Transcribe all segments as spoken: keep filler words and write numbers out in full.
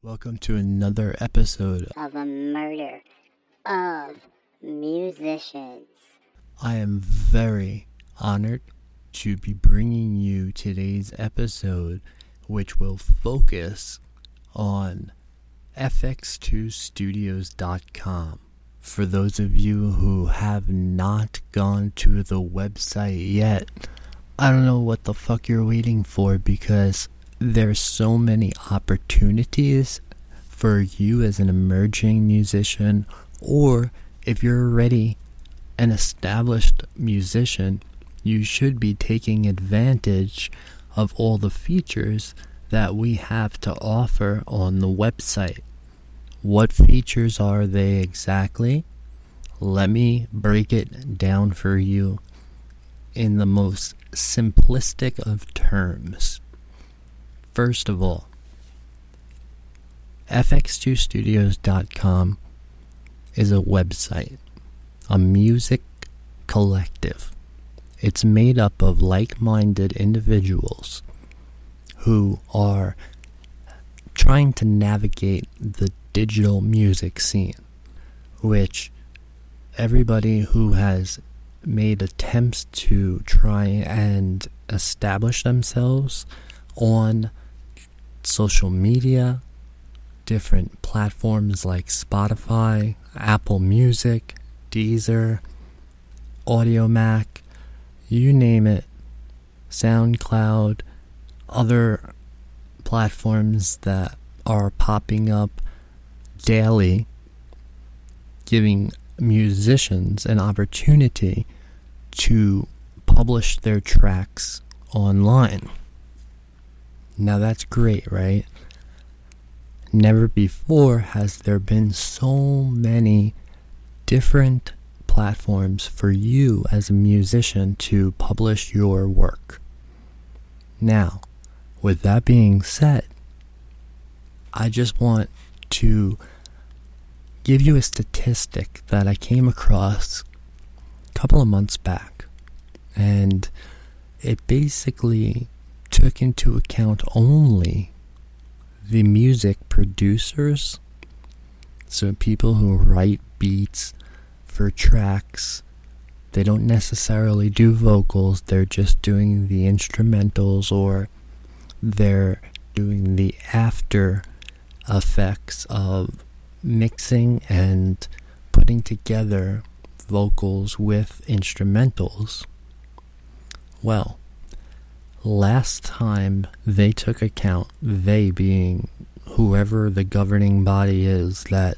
Welcome to another episode of A Murder of Musicians. I am very honored to be bringing you today's episode, which will focus on F X two studios dot com. For those of you who have not gone to the website yet, I don't know what the fuck you're waiting for, because there's so many opportunities for you as an emerging musician, or if you're already an established musician, you should be taking advantage of all the features that we have to offer on the website. What features are they exactly? Let me break it down for you in the most simplistic of terms. First of all, F X two studios dot com is a website, a music collective. It's made up of like-minded individuals who are trying to navigate the digital music scene, which everybody who has made attempts to try and establish themselves on social media, different platforms like Spotify, Apple Music, Deezer, Audiomack, you name it, SoundCloud, other platforms that are popping up daily, giving musicians an opportunity to publish their tracks online. Now that's great, right? Never before has there been so many different platforms for you as a musician to publish your work. Now, with that being said, I just want to give you a statistic that I came across a couple of months back, and it basically took into account only the music producers, so people who write beats for tracks. They don't necessarily do vocals, they're just doing the instrumentals, or they're doing the after effects of mixing and putting together vocals with instrumentals. Well, last time they took account, they being whoever the governing body is that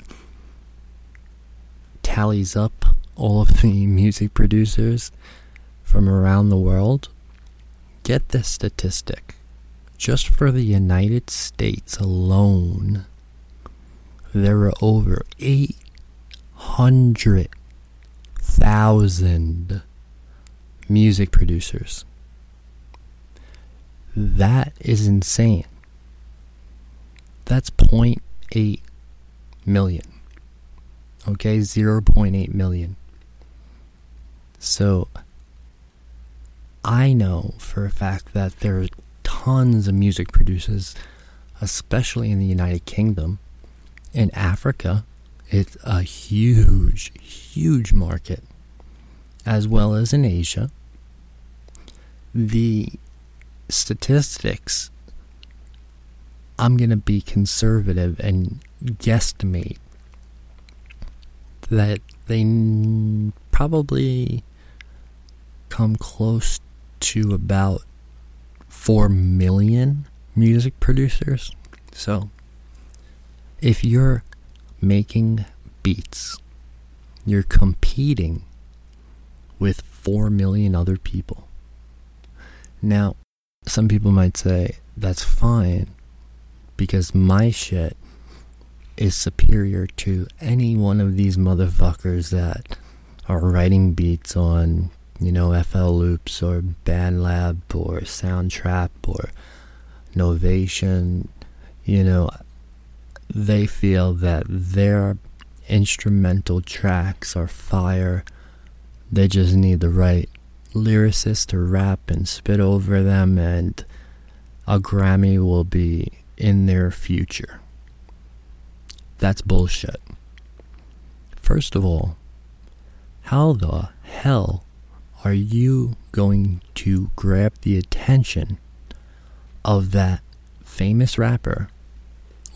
tallies up all of the music producers from around the world. Get this statistic. Just for the United States alone, there were over eight hundred thousand music producers. That is insane. That's zero point eight million. Okay, zero point eight million. So, I know for a fact that there are tons of music producers, especially in the United Kingdom. In Africa, it's a huge, huge market, as well as in Asia. The statistics, I'm going to be conservative and guesstimate that they n- probably come close to about four million music producers. So, if you're making beats, you're competing with four million other people. Now, some people might say, that's fine, because my shit is superior to any one of these motherfuckers that are writing beats on, you know, F L Loops or BandLab or Soundtrap or Novation. You know, they feel that their instrumental tracks are fire. They just need the right lyricists to rap and spit over them, and a Grammy will be in their future. That's bullshit. First of all, how the hell are you going to grab the attention of that famous rapper,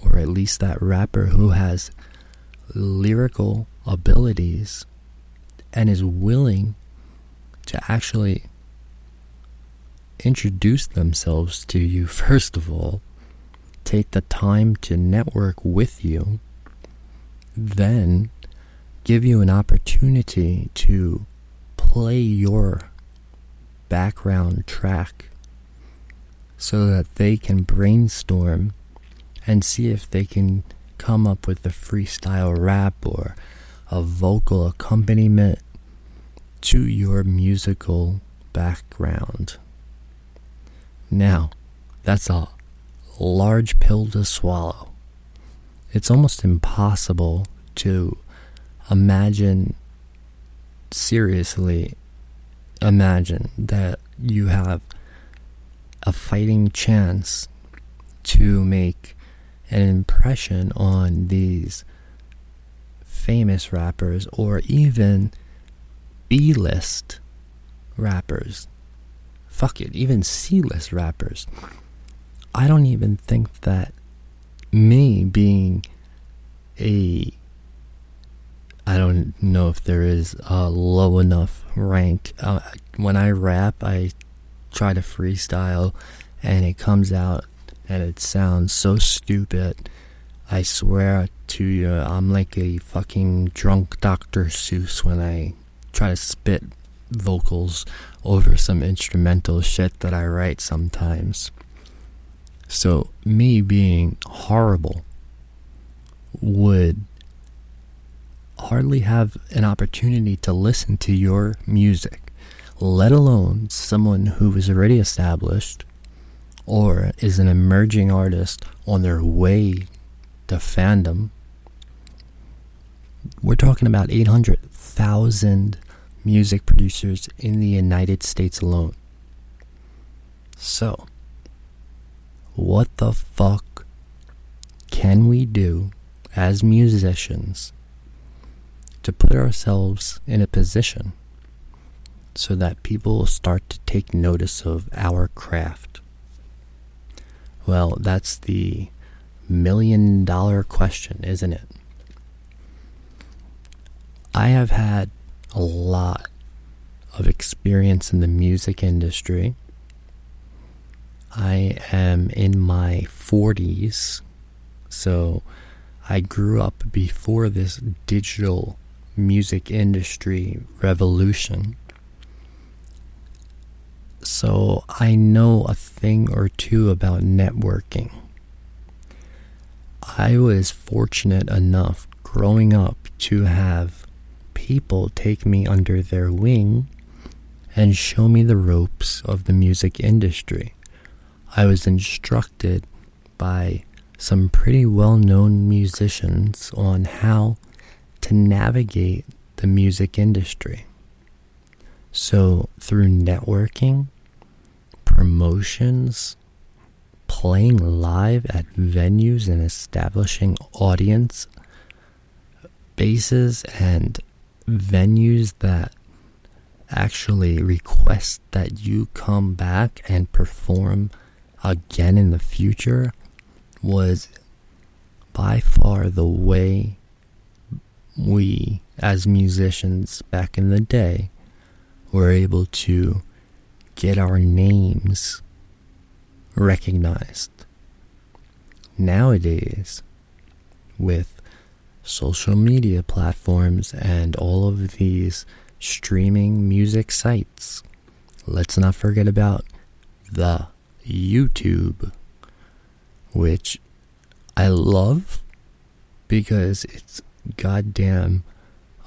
or at least that rapper who has lyrical abilities and is willing to actually introduce themselves to you? First of all, take the time to network with you, then give you an opportunity to play your background track so that they can brainstorm and see if they can come up with a freestyle rap or a vocal accompaniment to your musical background. Now, that's a large pill to swallow. It's almost impossible to imagine, seriously imagine, that you have a fighting chance to make an impression on these famous rappers or even B-list rappers. Fuck it, even C-list rappers. I don't even think that me being a, I don't know if there is a low enough rank. Uh, when I rap, I try to freestyle and it comes out and it sounds so stupid. I swear to you, I'm like a fucking drunk Doctor Seuss when I try to spit vocals over some instrumental shit that I write sometimes. So me being horrible would hardly have an opportunity to listen to your music, let alone someone who is already established or is an emerging artist on their way to fandom. We're talking about eight hundred thousand music producers in the United States alone. So, what the fuck can we do as musicians to put ourselves in a position so that people start to take notice of our craft? Well, that's the million dollar question, isn't it? I have had a lot of experience in the music industry. I am in my forties, so I grew up before this digital music industry revolution. So I know a thing or two about networking. I was fortunate enough growing up to have people take me under their wing and show me the ropes of the music industry. I was instructed by some pretty well-known musicians on how to navigate the music industry. So through networking, promotions, playing live at venues and establishing audience bases and venues that actually request that you come back and perform again in the future, was by far the way we as musicians back in the day were able to get our names recognized. Nowadays, with social media platforms and all of these streaming music sites, let's not forget about the YouTube, which I love because it's goddamn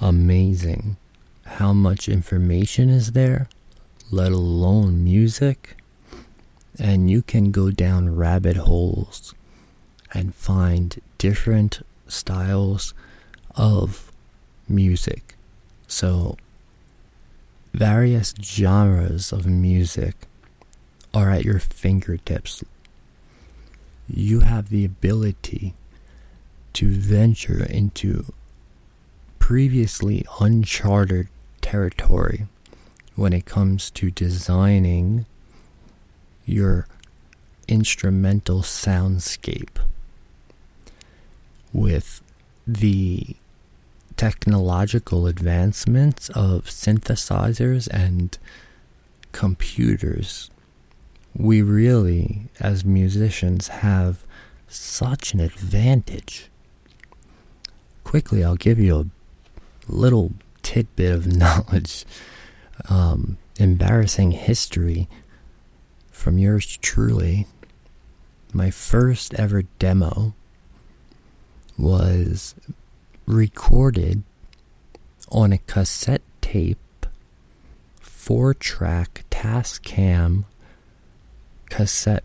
amazing how much information is there, let alone music, and you can go down rabbit holes and find different styles of music. So various genres of music are at your fingertips. You have the ability to venture into previously uncharted territory when it comes to designing your instrumental soundscape with the technological advancements of synthesizers and computers. We really, as musicians, have such an advantage. Quickly, I'll give you a little tidbit of knowledge, um, embarrassing history from yours truly. My first ever demo was recorded on a cassette tape, four-track Tascam cassette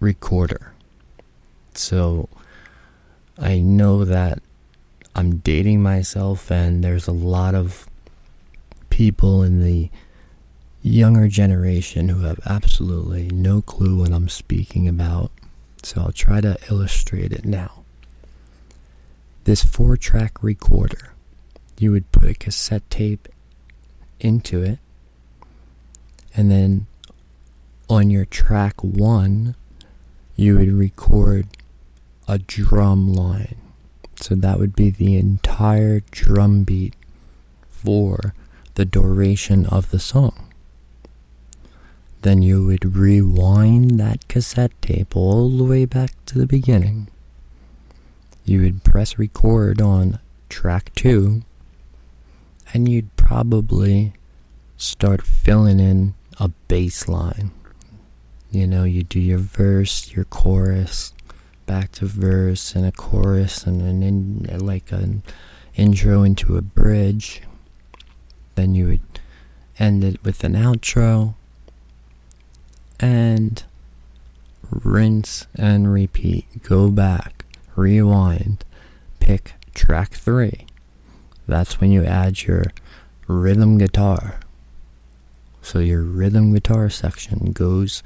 recorder. So I know that I'm dating myself, and there's a lot of people in the younger generation who have absolutely no clue what I'm speaking about. So I'll try to illustrate it now. This four-track recorder, you would put a cassette tape into it, and then on your track one, you would record a drum line. So that would be the entire drum beat for the duration of the song. Then you would rewind that cassette tape all the way back to the beginning. You would press record on track two, and you'd probably start filling in a bass line. You know, you do your verse, your chorus, back to verse, and a chorus, and an in, like an intro into a bridge. Then you would end it with an outro, and rinse and repeat. Go back, rewind, pick track three. That's when you add your rhythm guitar. So your rhythm guitar section goes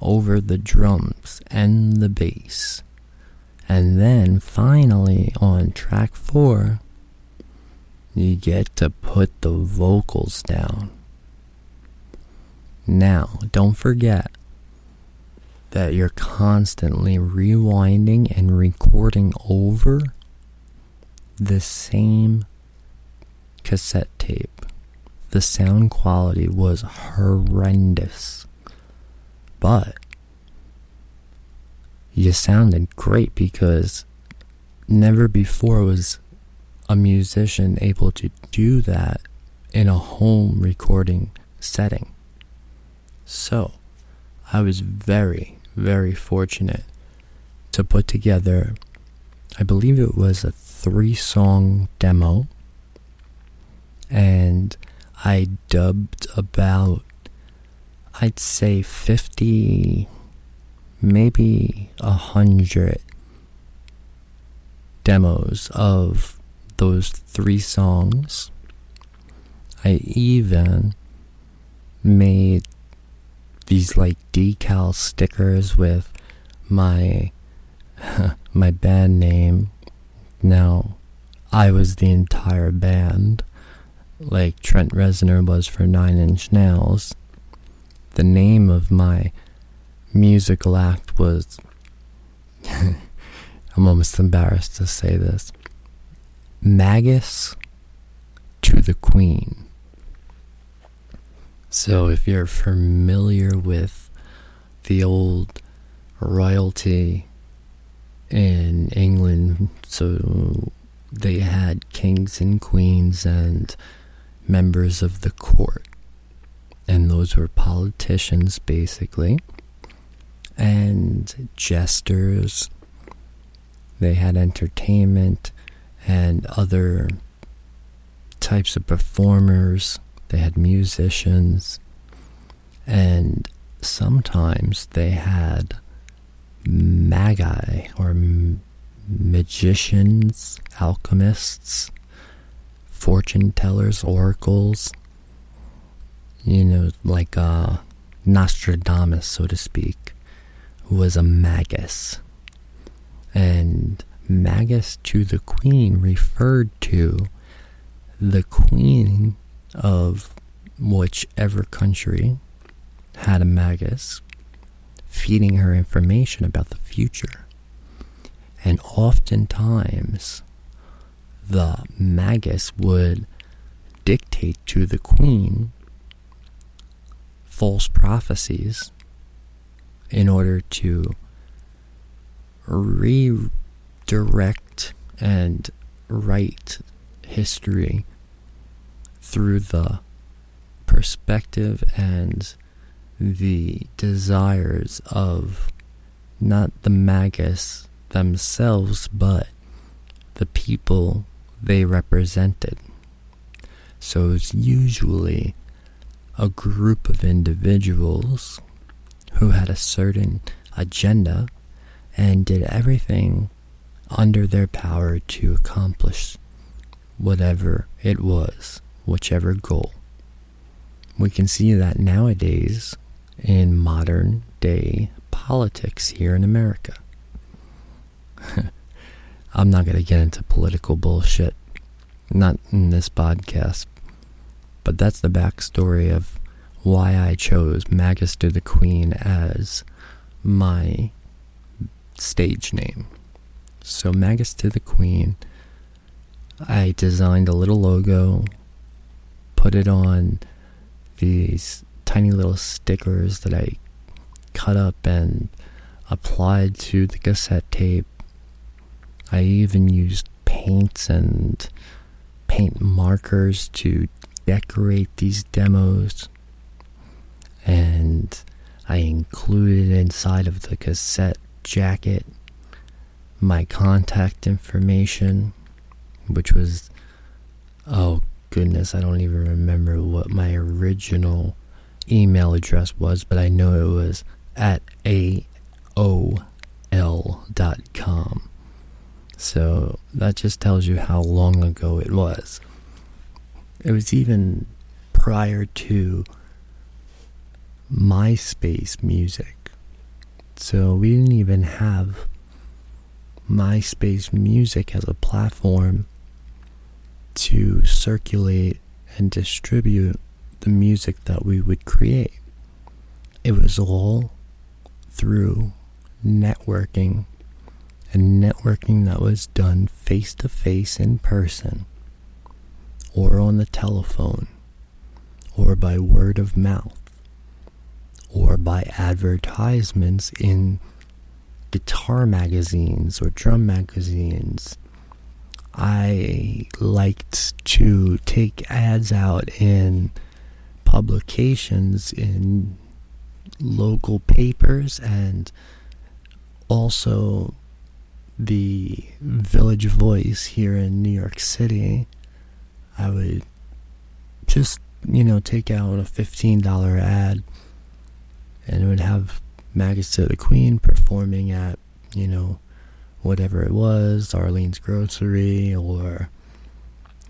over the drums and the bass. And then finally on track four, you get to put the vocals down. Now, don't forget that you're constantly rewinding and recording over the same cassette tape. The sound quality was horrendous, but you sounded great because never before was a musician able to do that in a home recording setting. So I was very, very fortunate to put together, I believe it was a three-song demo, and I dubbed about, I'd say fifty, maybe one hundred demos of those three songs. I even made these like decal stickers with my my band name. Now, I was the entire band, like Trent Reznor was for Nine Inch Nails. The name of my musical act was, I'm almost embarrassed to say this, Magus to the Queen. So if you're familiar with the old royalty in England, so they had kings and queens and members of the court. And those were politicians, basically, and jesters. They had entertainment and other types of performers. They had musicians, and sometimes they had magi, or magicians, alchemists, fortune tellers, oracles. You know, like uh, Nostradamus, so to speak, was a magus. And Magus to the Queen referred to the queen of whichever country had a Magus, feeding her information about the future. And oftentimes, the Magus would dictate to the queen false prophecies in order to redirect and write history through the perspective and the desires of not the Magus themselves, but the people they represented. So it's usually a group of individuals who had a certain agenda and did everything under their power to accomplish whatever it was, whichever goal. We can see that nowadays in modern day politics here in America. I'm not going to get into political bullshit, not in this podcast, but that's the backstory of why I chose Magus to the Queen as my stage name. So Magus to the Queen, I designed a little logo, put it on these tiny little stickers that I cut up and applied to the cassette tape. I even used paints and paint markers to decorate these demos, and I included inside of the cassette jacket my contact information, which was, oh goodness, I don't even remember what my original email address was, but I know it was at A O L dot com. So that just tells you how long ago it was. It was even prior to MySpace music. So we didn't even have MySpace music as a platform to circulate and distribute the music that we would create. It was all through networking, and networking that was done face to face in person, or on the telephone, or by word of mouth, or by advertisements in guitar magazines or drum magazines. I liked to take ads out in publications, in local papers, and also the Village Voice here in New York City. I would just, you know, take out a fifteen dollars ad, and it would have Magus to the Queen performing at, you know, whatever it was, Arlene's Grocery, or,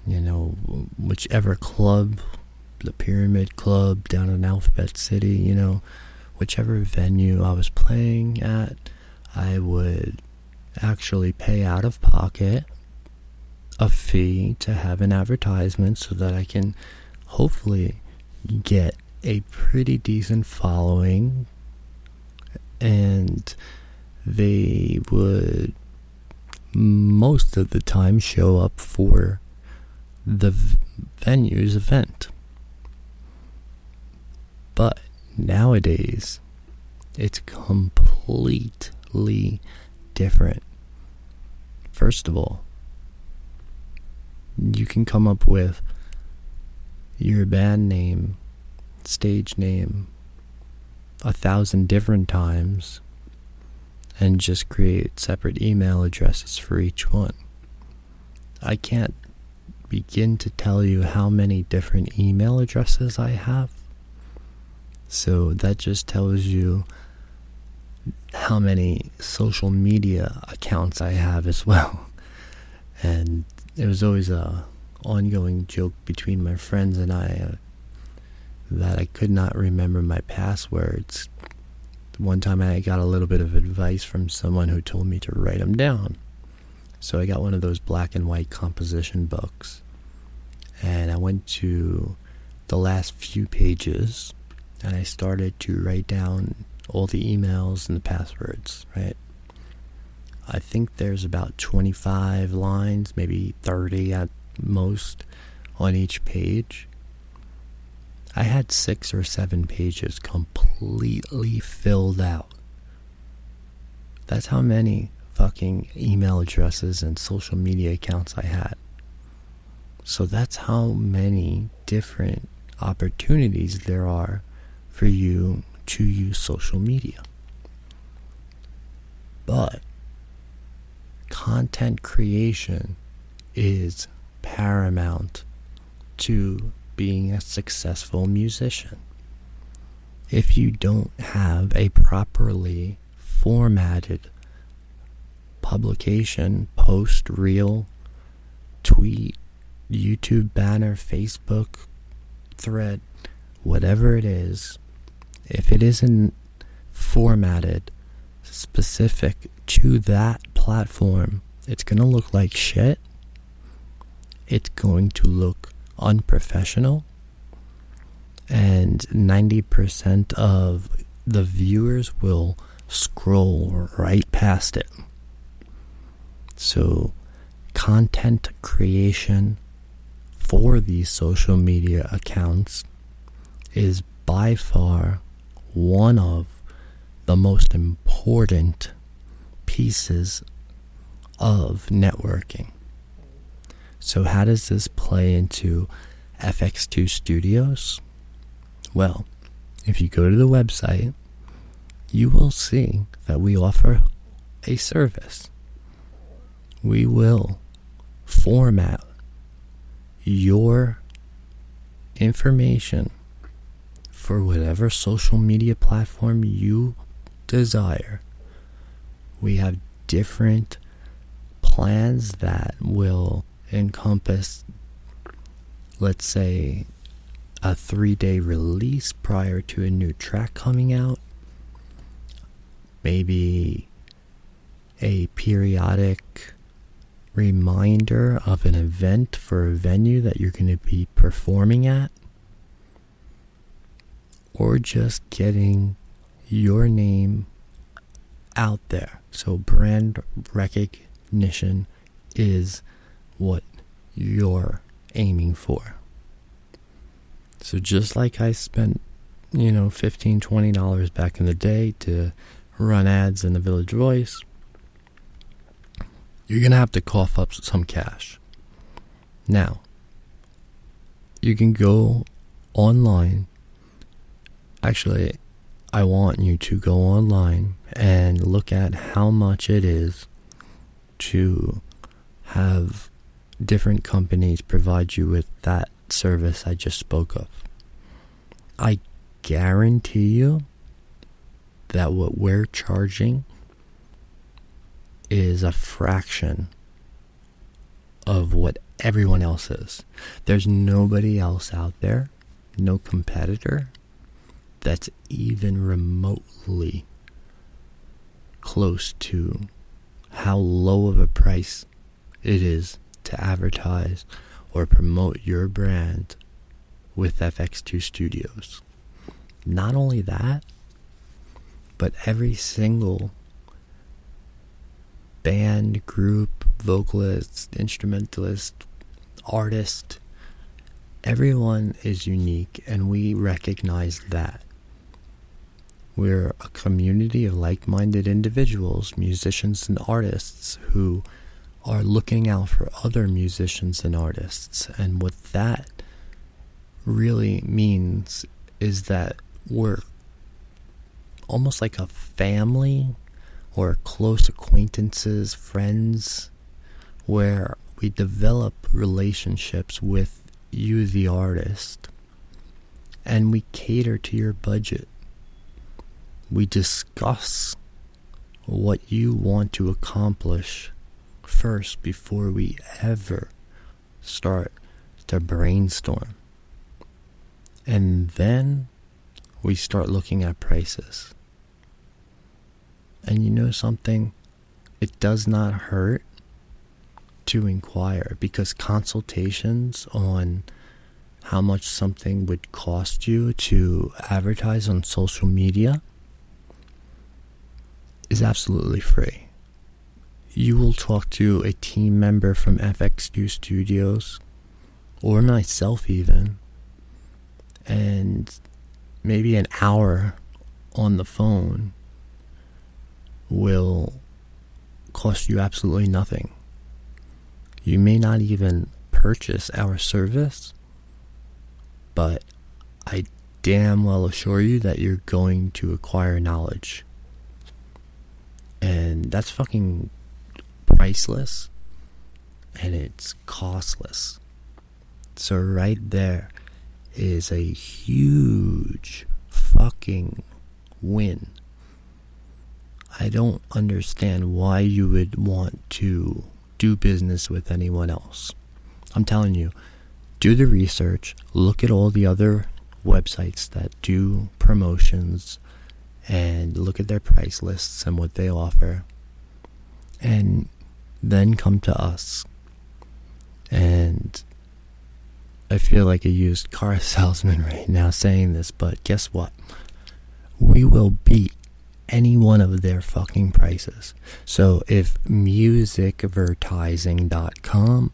you know, whichever club, the Pyramid Club down in Alphabet City, you know, whichever venue I was playing at, I would actually pay out of pocket a fee to have an advertisement so that I can hopefully get a pretty decent following, and they would most of the time show up for the v- venue's event. But nowadays, it's completely different. First of all, you can come up with your band name, stage name, a thousand different times, and just create separate email addresses for each one. I can't begin to tell you how many different email addresses I have. So that just tells you how many social media accounts I have as well. And it was always a ongoing joke between my friends and I uh, that I could not remember my passwords. One time I got a little bit of advice from someone who told me to write them down. So I got one of those black and white composition books, and I went to the last few pages and I started to write down all the emails and the passwords, right? I think there's about twenty-five lines, maybe thirty at most on each page. I had six or seven pages completely filled out. That's how many fucking email addresses and social media accounts I had. So that's how many different opportunities there are for you to use social media. But content creation is paramount to being a successful musician. If you don't have a properly formatted publication, post, reel, tweet, YouTube banner, Facebook thread, whatever it is, if it isn't formatted specific to that platform, it's going to look like shit. It's going to look unprofessional. And ninety percent of the viewers will scroll right past it. So content creation for these social media accounts is by far one of the most important pieces of networking. So how does this play into F X two Studios? Well, if you go to the website, you will see that we offer a service. We will format your information for whatever social media platform you desire. We have different plans that will encompass, let's say, a three-day release prior to a new track coming out, maybe a periodic reminder of an event for a venue that you're going to be performing at, or just getting your name out there. So brand recognition is what you're aiming for. So just like I spent, you know, fifteen dollars, twenty dollars back in the day to run ads in the Village Voice, you're going to have to cough up some cash. Now, you can go online. Actually, I want you to go online and look at how much it is to have different companies provide you with that service I just spoke of. I guarantee you that what we're charging is a fraction of what everyone else is. There's nobody else out there, no competitor, that's even remotely close to how low of a price it is to advertise or promote your brand with F X two Studios. Not only that, but every single band, group, vocalist, instrumentalist, artist, everyone is unique, and we recognize that. We're a community of like-minded individuals, musicians and artists, who are looking out for other musicians and artists. And what that really means is that we're almost like a family, or close acquaintances, friends, where we develop relationships with you, the artist, and we cater to your budget. We discuss what you want to accomplish first before we ever start to brainstorm. And then we start looking at prices. And you know something? It does not hurt to inquire, because consultations on how much something would cost you to advertise on social media is absolutely free. You will talk to a team member from F X Q Studios, or myself even, and maybe an hour on the phone will cost you absolutely nothing. You may not even purchase our service, but I damn well assure you that you're going to acquire knowledge. And that's fucking priceless, and it's costless. So right there is a huge fucking win. I don't understand why you would want to do business with anyone else. I'm telling you, do the research, look at all the other websites that do promotions, and look at their price lists and what they offer, and then come to us. And I feel like a used car salesman right now saying this, but guess what? We will beat any one of their fucking prices. So if music advertising dot com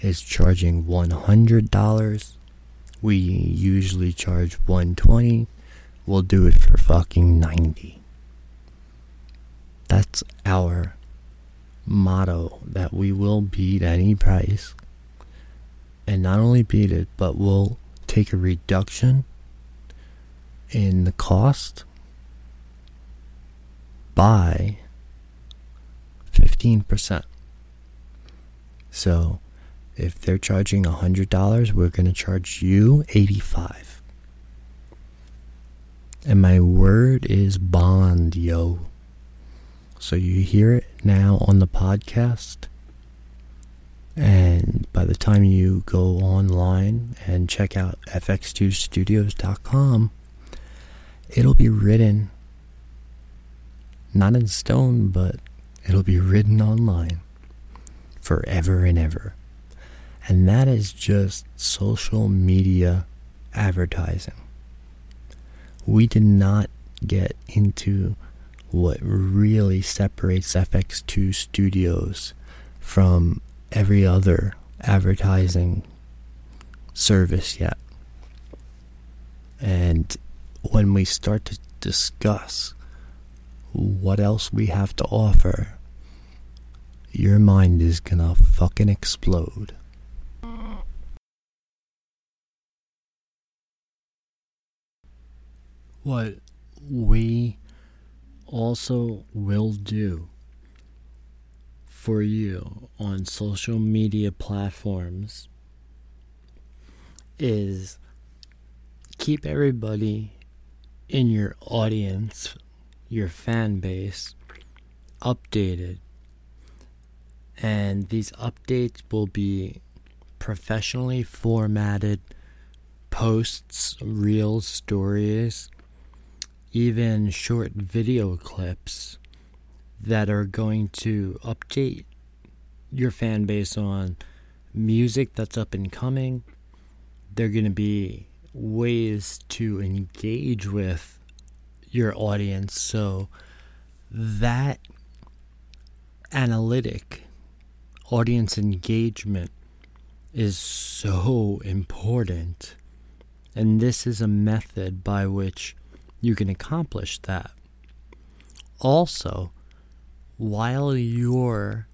is charging one hundred dollars, we usually charge one hundred twenty dollars. We'll do it for fucking ninety dollars. That's our motto, that we will beat any price, and not only beat it, but we'll take a reduction in the cost by fifteen percent. So if they're charging one hundred dollars, we're going to charge you eighty-five dollars. And my word is bond, yo. So you hear it now on the podcast, and by the time you go online and check out f x two studios dot com, it'll be written, not in stone, but it'll be written online forever and ever. And that is just social media advertising. We did not get into what really separates F X two Studios from every other advertising service yet. And when we start to discuss what else we have to offer, your mind is gonna fucking explode. What we also will do for you on social media platforms is keep everybody in your audience, your fan base, updated. And these updates will be professionally formatted posts, reels, stories, even short video clips that are going to update your fan base on music that's up and coming. They're going to be ways to engage with your audience, so that analytic audience engagement is so important, and this is a method by which you can accomplish that. Also, while you're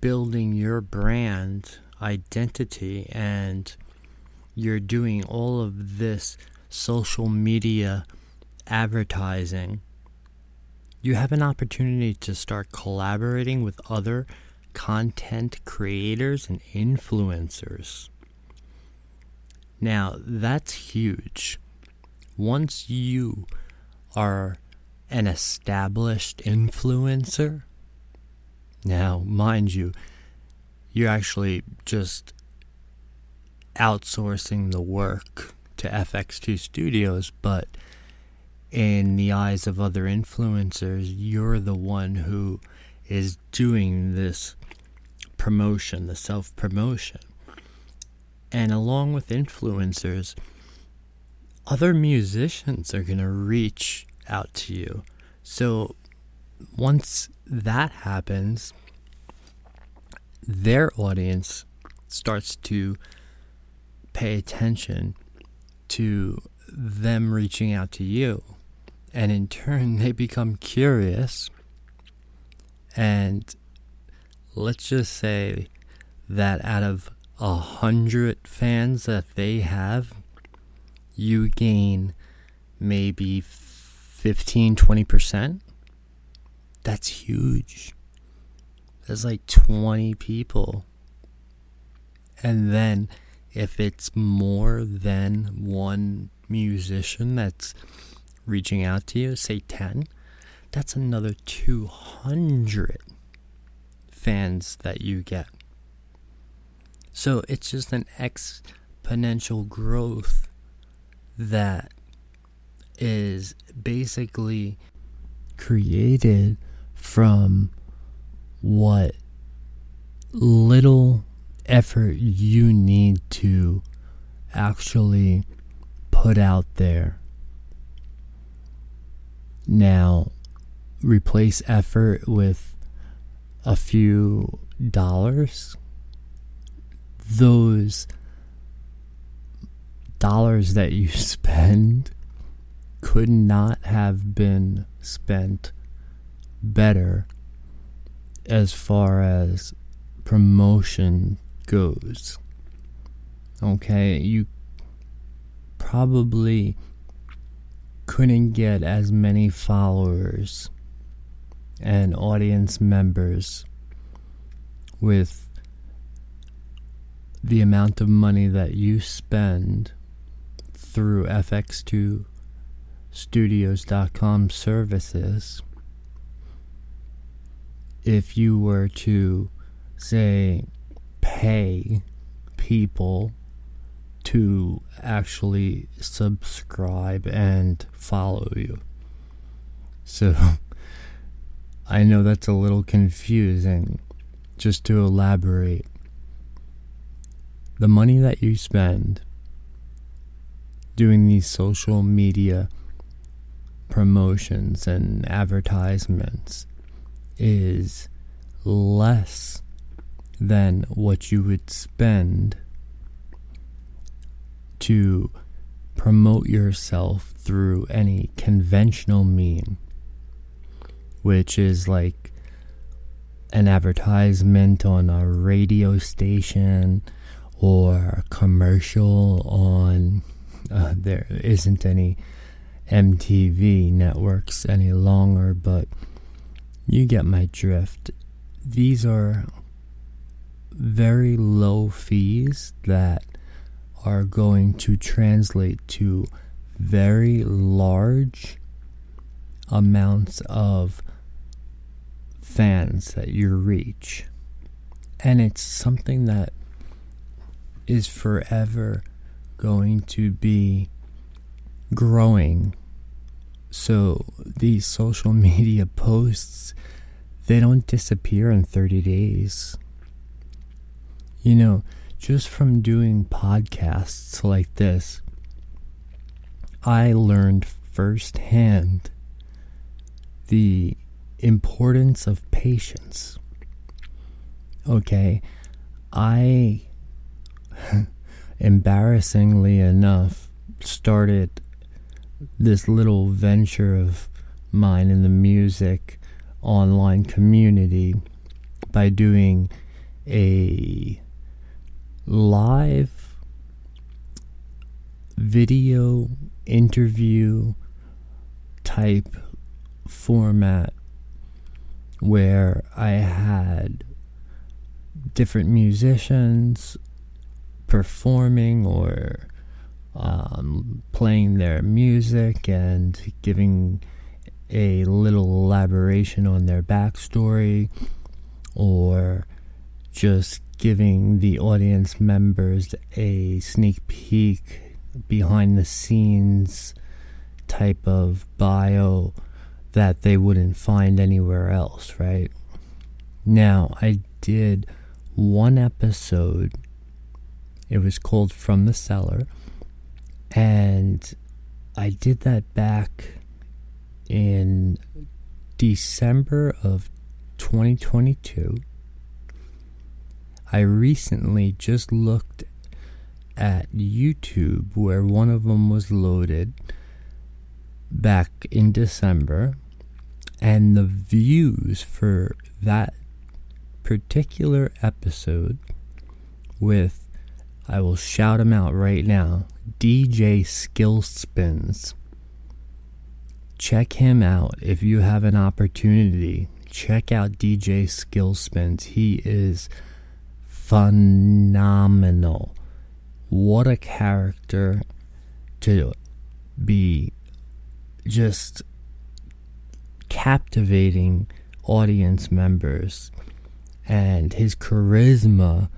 building your brand identity and you're doing all of this social media advertising, you have an opportunity to start collaborating with other content creators and influencers. Now, that's huge. Once you are an established influencer, now mind you, you're actually just outsourcing the work to F X two Studios, but in the eyes of other influencers, you're the one who is doing this promotion, the self-promotion. And along with influencers, other musicians are going to reach out to you. So once that happens, their audience starts to pay attention to them reaching out to you. And in turn, they become curious. And let's just say that out of a hundred fans that they have, you gain maybe fifteen, twenty percent. That's huge. That's like twenty people. And then if it's more than one musician that's reaching out to you, say ten, that's another two hundred fans that you get. So it's just an exponential growth that is basically created from what little effort you need to actually put out there. Now, replace effort with a few dollars. Those dollars that you spend could not have been spent better as far as promotion goes. Okay, you probably couldn't get as many followers and audience members with the amount of money that you spend through f x two studios dot com services if you were to, say, pay people to actually subscribe and follow you. So I know that's a little confusing. Just to elaborate, the money that you spend doing these social media promotions and advertisements is less than what you would spend to promote yourself through any conventional mean, which is like an advertisement on a radio station or a commercial on, uh, there isn't any M T V networks any longer, but you get my drift. These are very low fees that are going to translate to very large amounts of fans that you reach. And it's something that is forever going to be growing. So these social media posts, they don't disappear in thirty days. You know, just from doing podcasts like this, I learned firsthand the importance of patience. Okay, I, embarrassingly enough, started this little venture of mine in the music online community by doing a live video interview type format where I had different musicians performing or um, playing their music and giving a little elaboration on their backstory, or just giving the audience members a sneak peek behind the scenes type of bio that they wouldn't find anywhere else, right? Now, I did one episode. It was called From the Cellar. And I did that back in December of twenty twenty-two. I recently just looked at YouTube where one of them was loaded back in December, and the views for that particular episode with, I will shout him out right now, D J Skill Spins. Check him out if you have an opportunity. Check out D J Skill Spins. He is phenomenal. What a character to be, just captivating audience members, and his charisma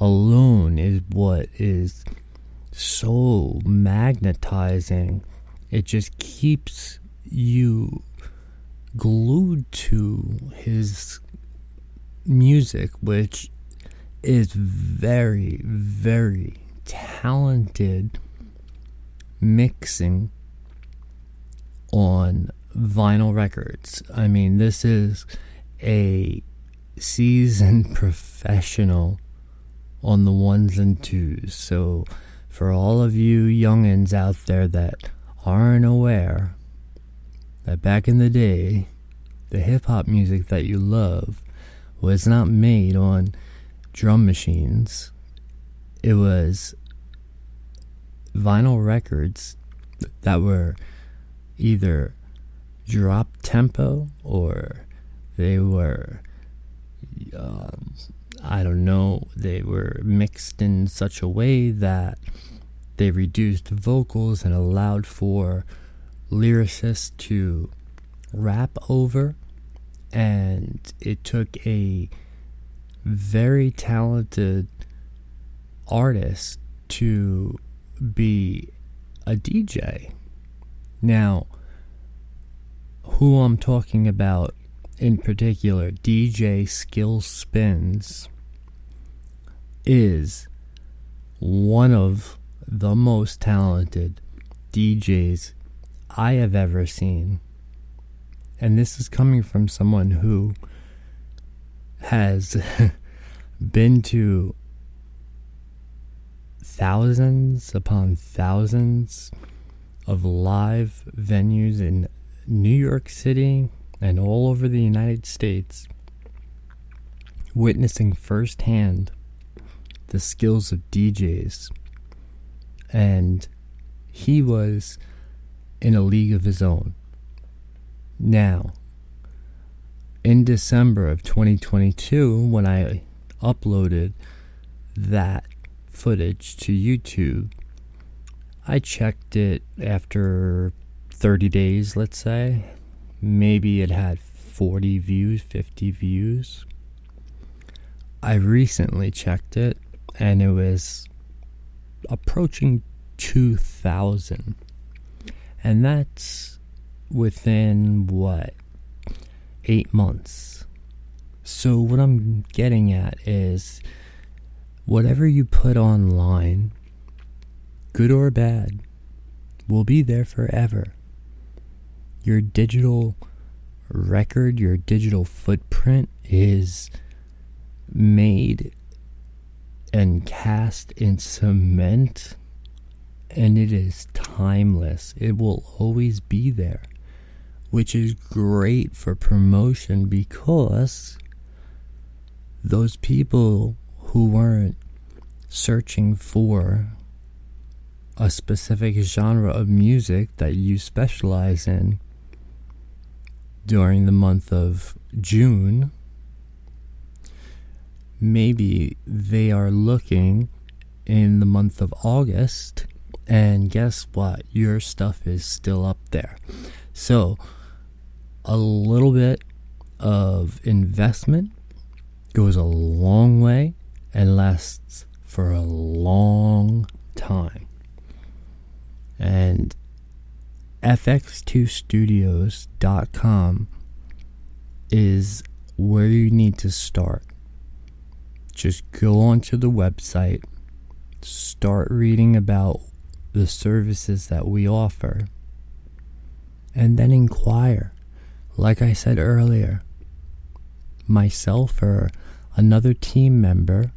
alone is what is so magnetizing. It just keeps you glued to his music, which is very, very talented mixing on vinyl records. I mean, this is a seasoned professional on the ones and twos. So for all of you youngins out there that aren't aware that back in the day, the hip-hop music that you love was not made on drum machines. It was vinyl records that were either drop tempo, or they were um, I don't know they were mixed in such a way that they reduced vocals and allowed for lyricists to rap over, and it took a very talented artist to be a D J. Now, who I'm talking about in particular, D J Skill Spins, is one of the most talented D Js I have ever seen. And this is coming from someone who has been to thousands upon thousands of live venues in New York City and all over the United States, witnessing firsthand the skills of D Js. And he was in a league of his own. Now, in December of twenty twenty-two, when I uploaded that footage to YouTube, I checked it after thirty days, let's say. Maybe it had forty views, fifty views. I recently checked it, and it was approaching two thousand. And that's within, what, eight months. So what I'm getting at is, whatever you put online, good or bad, will be there forever. Your digital record, your digital footprint is made and cast in cement, and it is timeless. It will always be there, which is great for promotion, because those people who weren't searching for a specific genre of music that you specialize in during the month of June, maybe they are looking in the month of August, and guess what? Your stuff is still up there. So, a little bit of investment goes a long way and lasts for a long time. And f x two studios dot com is where you need to start. just go onto the website, start reading about the services that we offer, and then inquire. Like I said earlier, myself or another team member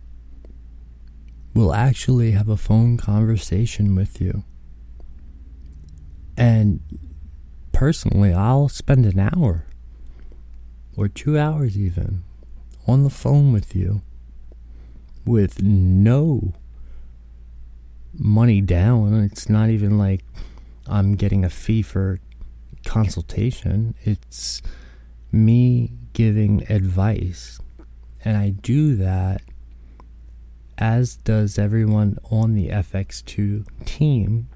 will actually have a phone conversation with you. And personally, I'll spend an hour or two hours even on the phone with you with no money down. It's not even like I'm getting a fee for consultation. It's me giving advice. And I do that, as does everyone on the F X two team,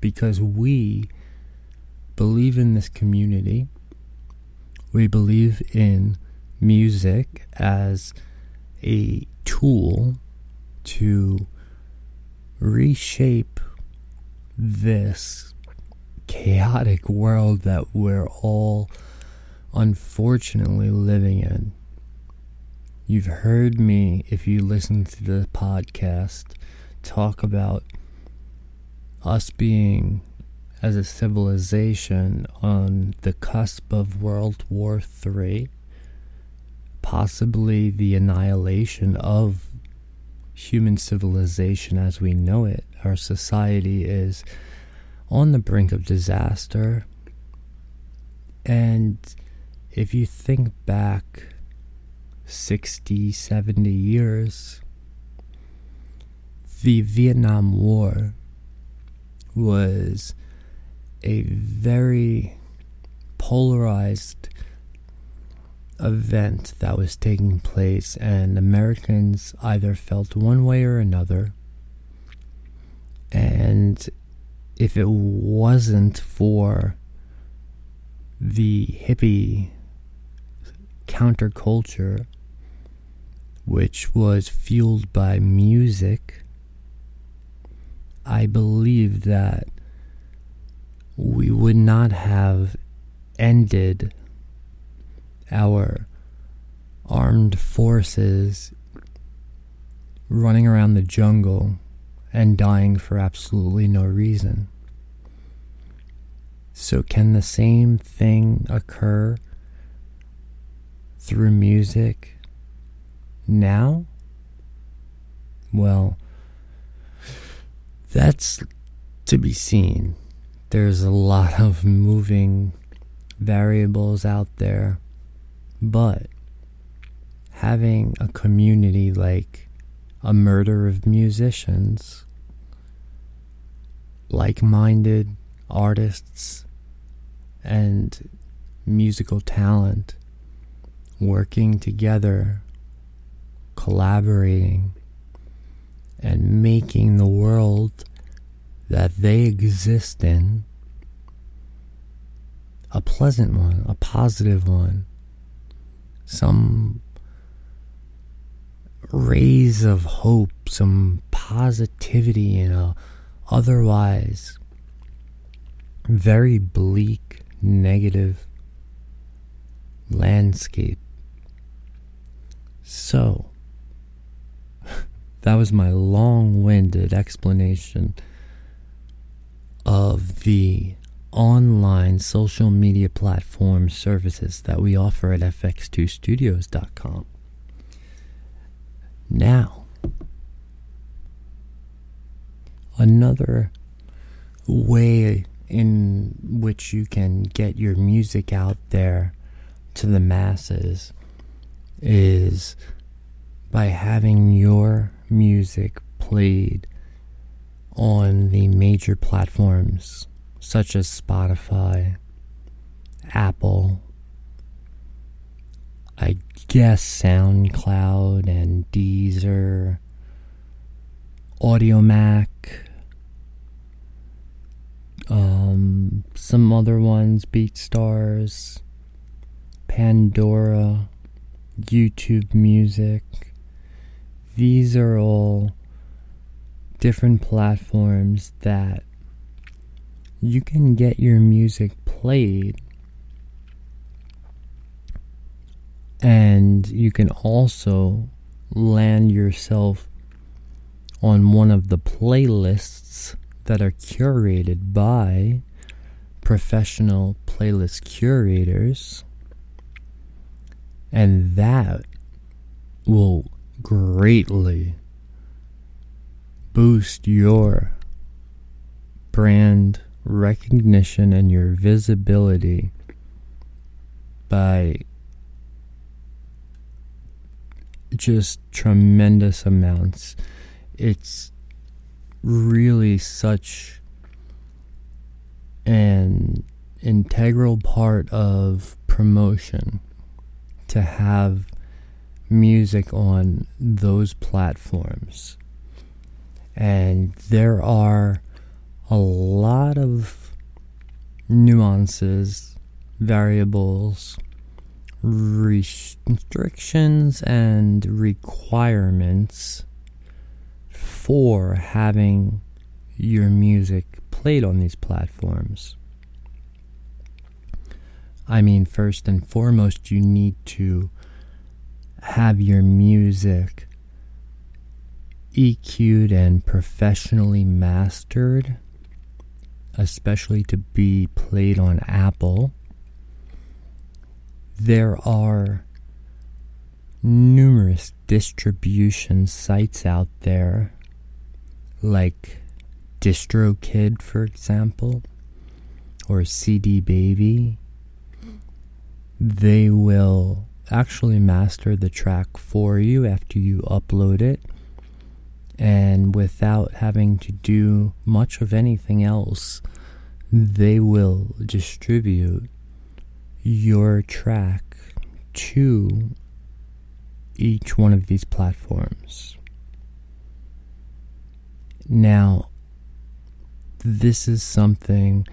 because we believe in this community. We believe in music as a tool to reshape this chaotic world that we're all unfortunately living in. You've heard me, if you listen to the podcast, talk about us being, as a civilization, on the cusp of World War Three, possibly the annihilation of human civilization as we know it. Our society is on the brink of disaster. And if you think back sixty, seventy years, the Vietnam War was a very polarized event that was taking place, and Americans either felt one way or another. And if it wasn't for the hippie counterculture, which was fueled by music, I believe that we would not have ended our armed forces running around the jungle and dying for absolutely no reason. So can the same thing occur through music now? Well, that's to be seen. There's a lot of moving variables out there, but having a community like a murder of musicians, like-minded artists, and musical talent working together, collaborating, and making the world that they exist in a pleasant one, a positive one, some rays of hope, some positivity in a otherwise very bleak, negative landscape. So, that was my long-winded explanation of the online social media platform services that we offer at f x two studios dot com. Now, another way in which you can get your music out there to the masses is by having your music played on the major platforms such as Spotify, Apple, I guess SoundCloud and Deezer, Audiomack, um, some other ones, BeatStars, Pandora, YouTube Music. These are all different platforms that you can get your music played, and you can also land yourself on one of the playlists that are curated by professional playlist curators, and that will greatly boost your brand recognition and your visibility by just tremendous amounts. It's really such an integral part of promotion to have music on those platforms. And there are a lot of nuances, variables, restrictions, and requirements for having your music played on these platforms. I mean, first and foremost, you need to have your music E Q'd and professionally mastered, especially to be played on Apple. There are numerous distribution sites out there, like DistroKid, for example, or C D Baby. They will actually master the track for you after you upload it, and without having to do much of anything else, they will distribute your track to each one of these platforms. Now, this is something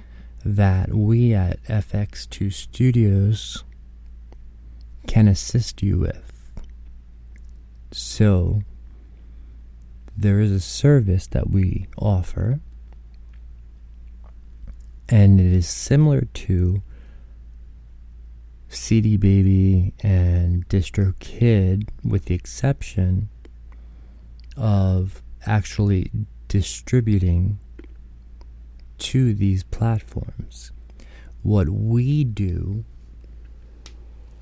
that we at F X two Studios can assist you with. So, there is a service that we offer, and it is similar to C D Baby and DistroKid, with the exception of actually distributing to these platforms. What we do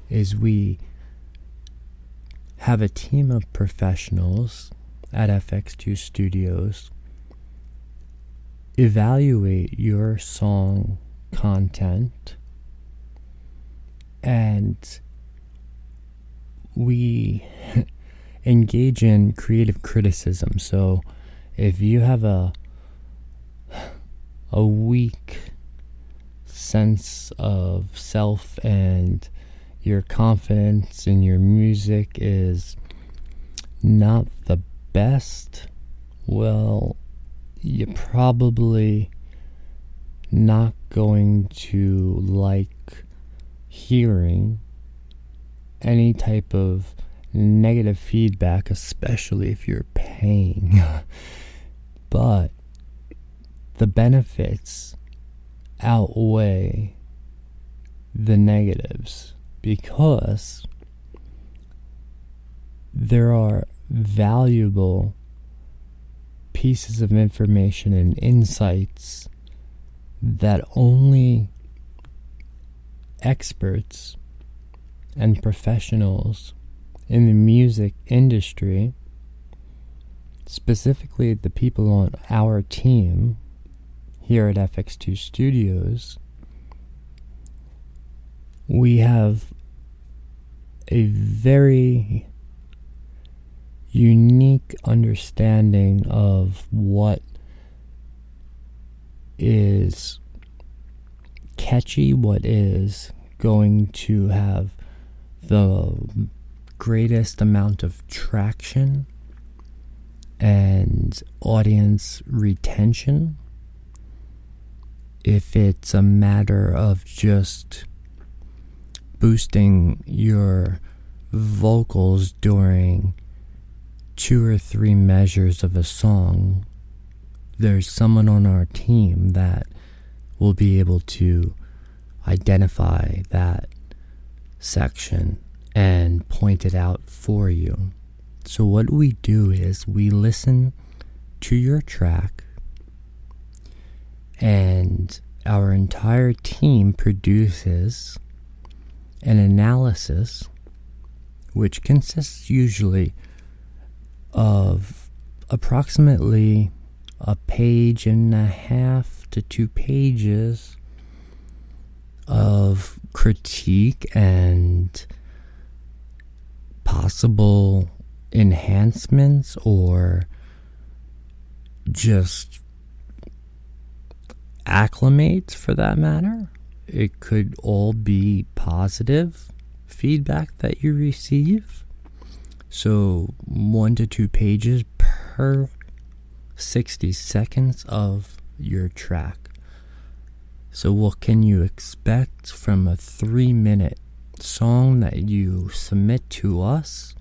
is we have a team of professionals at F X two Studios evaluate your song content, and we engage in creative criticism. So if you have a a weak sense of self and your confidence in your music is not the best, well, you're probably not going to like hearing any type of negative feedback, especially if you're paying. But the benefits outweigh the negatives, because there are valuable pieces of information and insights that only experts and professionals in the music industry, specifically the people on our team here at F X two Studios, we have a very unique understanding of what is catchy, what is going to have the greatest amount of traction and audience retention. If it's a matter of just boosting your vocals during two or three measures of a song, there's someone on our team that will be able to identify that section and point it out for you. So what we do is we listen to your track, and our entire team produces an analysis, which consists usually of approximately a page and a half to two pages of critique and possible enhancements, or just acclimates for that matter. It could all be positive feedback that you receive. So one to two pages per sixty seconds of your track. So what can you expect from a three-minute song that you submit to us?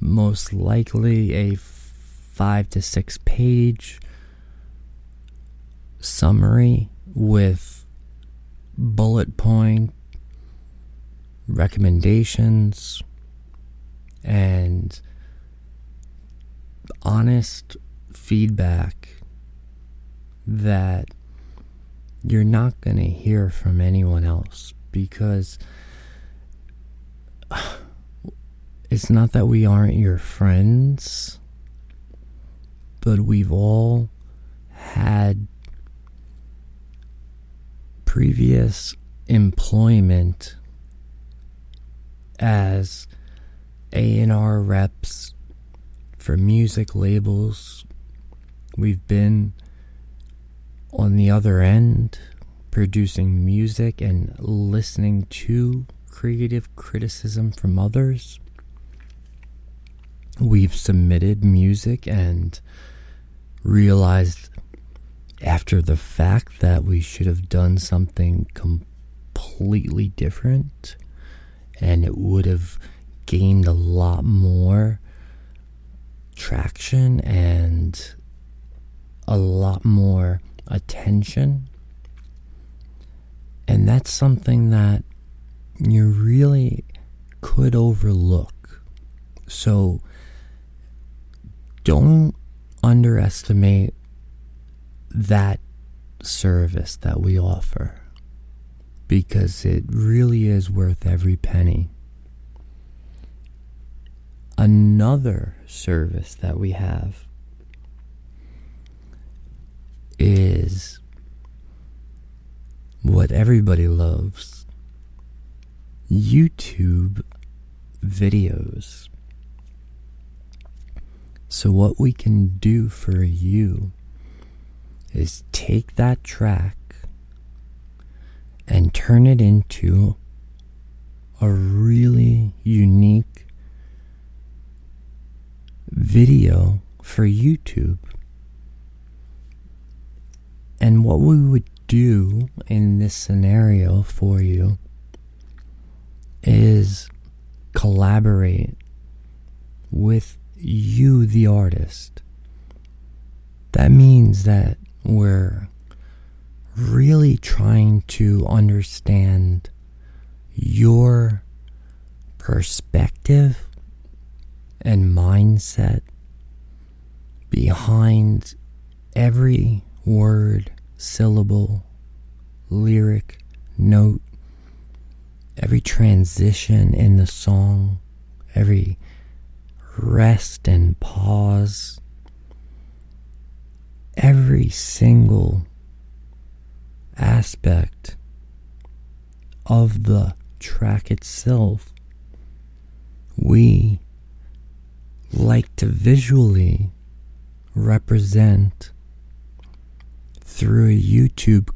Most likely a five to six page summary with bullet point recommendations and honest feedback that you're not going to hear from anyone else, because it's not that we aren't your friends, but we've all had previous employment as A and R reps for music labels. We've been on the other end, producing music and listening to creative criticism from others. We've submitted music and realized after the fact that we should have done something completely different, and it would have gained a lot more traction and a lot more attention. And that's something that you really could overlook. So don't underestimate that service that we offer, because it really is worth every penny. Another service that we have is what everybody loves: YouTube videos. So what we can do for you is take that track and turn it into a really unique video for YouTube. And what we would do in this scenario for you is collaborate with you, the artist. That means that we're really trying to understand your perspective and mindset behind every word, syllable, lyric, note, every transition in the song, every rest and pause, every single aspect of the track itself. We like to visually represent through a YouTube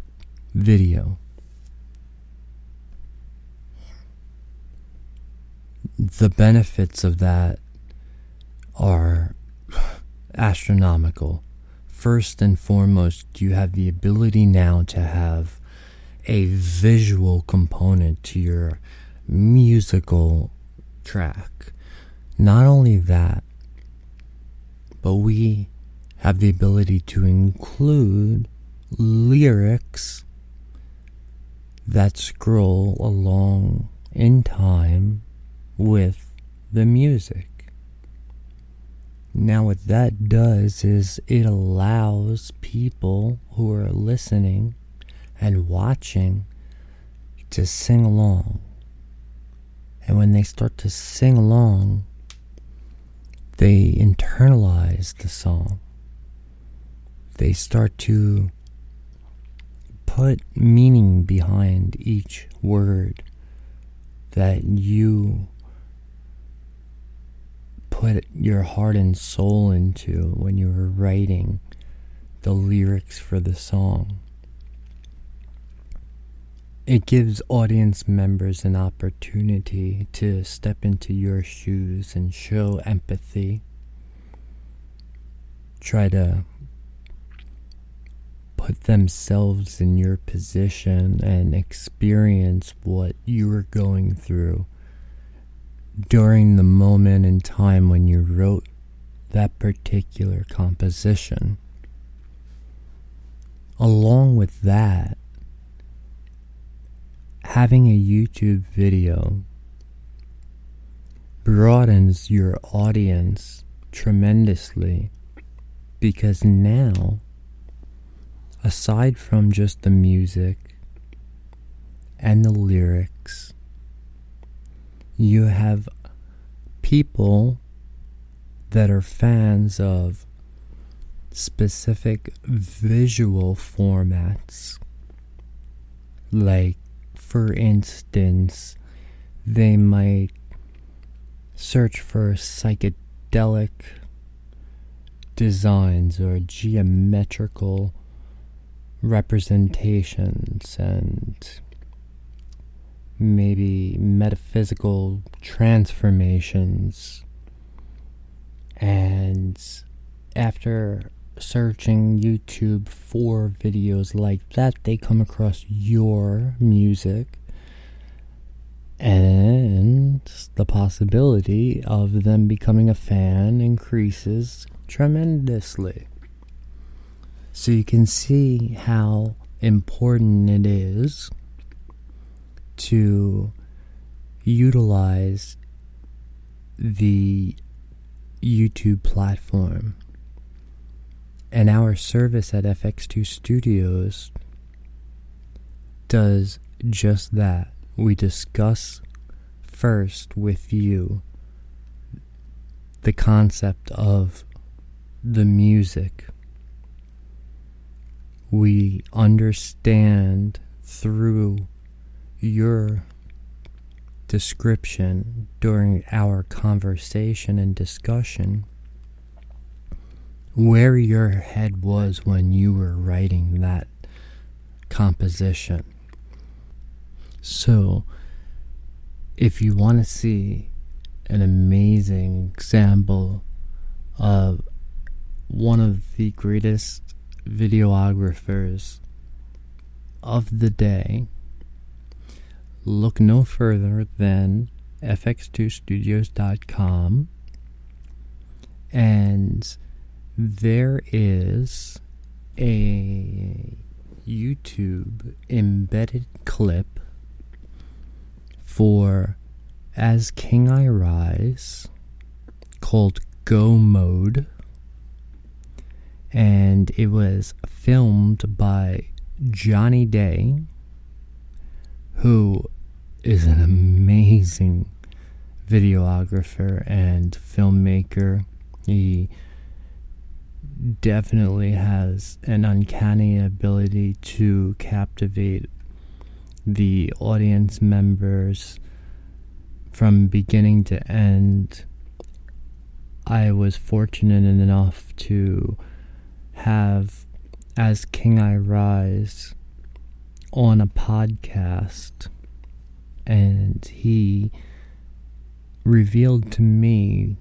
video. The benefits of that are astronomical. First and foremost, you have the ability now to have a visual component to your musical track. Not only that, but we have the ability to include lyrics that scroll along in time with the music. Now what that does is it allows people who are listening and watching to sing along. And when they start to sing along, they internalize the song. They start to put meaning behind each word that you put your heart and soul into when you were writing the lyrics for the song. It gives audience members an opportunity to step into your shoes and show empathy. Try to put themselves in your position and experience what you were going through during the moment in time when you wrote that particular composition. Along with that, having a YouTube video broadens your audience tremendously, because now, aside from just the music and the lyrics, you have people that are fans of specific visual formats, like, for instance, they might search for psychedelic designs or geometrical representations and maybe metaphysical transformations. And after searching YouTube for videos like that, they come across your music and the possibility of them becoming a fan increases tremendously. So you can see how important it is to utilize the YouTube platform. And our service at F X two Studios does just that. We discuss first with you the concept of the music. We understand through your description during our conversation and discussion where your head was when you were writing that composition. So, if you want to see an amazing example of one of the greatest videographers of the day, look no further than f x two studios dot com, and there is a YouTube embedded clip for As King I Rise called Go Mode, and it was filmed by Johnny Day, who is an amazing videographer and filmmaker. He definitely has an uncanny ability to captivate the audience members from beginning to end. I was fortunate enough to have As King I Rise on a podcast, and he revealed to me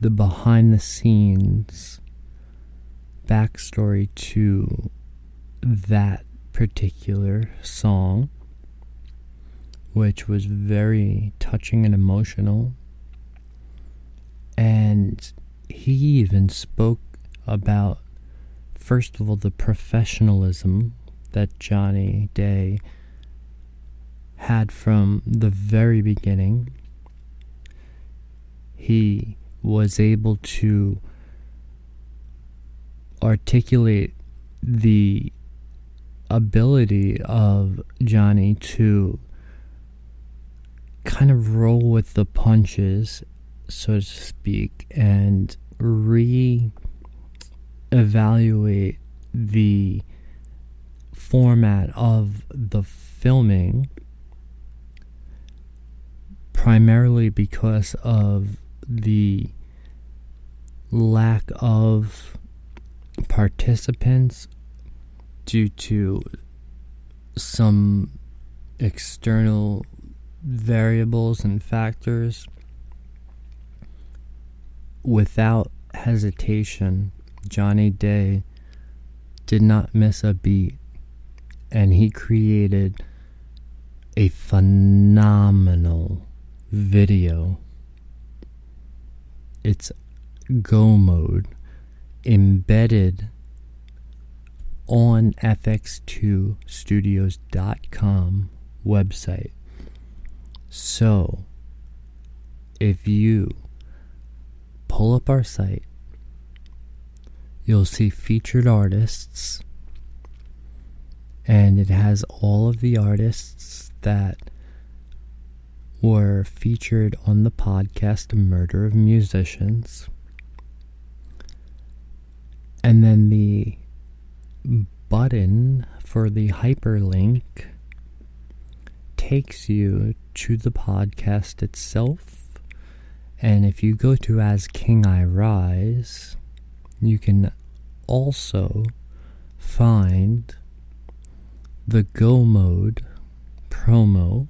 the behind the scenes backstory to that particular song, which was very touching and emotional. And he even spoke about, first of all, the professionalism that Johnny Day had from the very beginning. He was able to articulate the ability of Johnny to kind of roll with the punches, so to speak, and re-evaluate the format of the filming, primarily because of the lack of participants due to some external variables and factors. Without hesitation, Johnny Day did not miss a beat, and he created a phenomenal video. It's go mode embedded on f x two studios dot com website. So if you pull up our site, you'll see featured artists, and it has all of the artists that were featured on the podcast Murder of Musicians. And then the button for the hyperlink takes you to the podcast itself. And if you go to As King I Rise, you can also find the Go Mode promo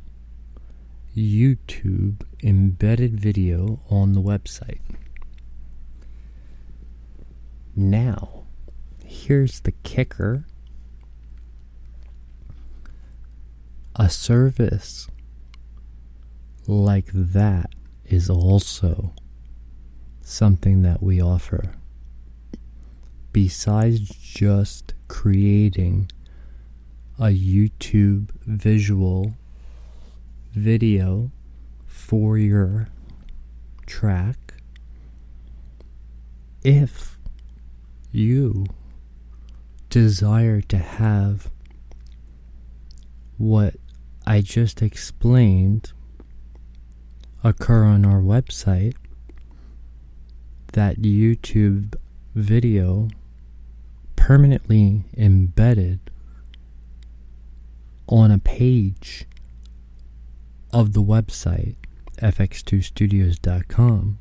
YouTube embedded video on the website. Now, here's the kicker. A service like that is also something that we offer. Besides just creating a YouTube visual video for your track, if you desire to have what I just explained occur on our website, that YouTube video permanently embedded on a page of the website f x two studios dot com,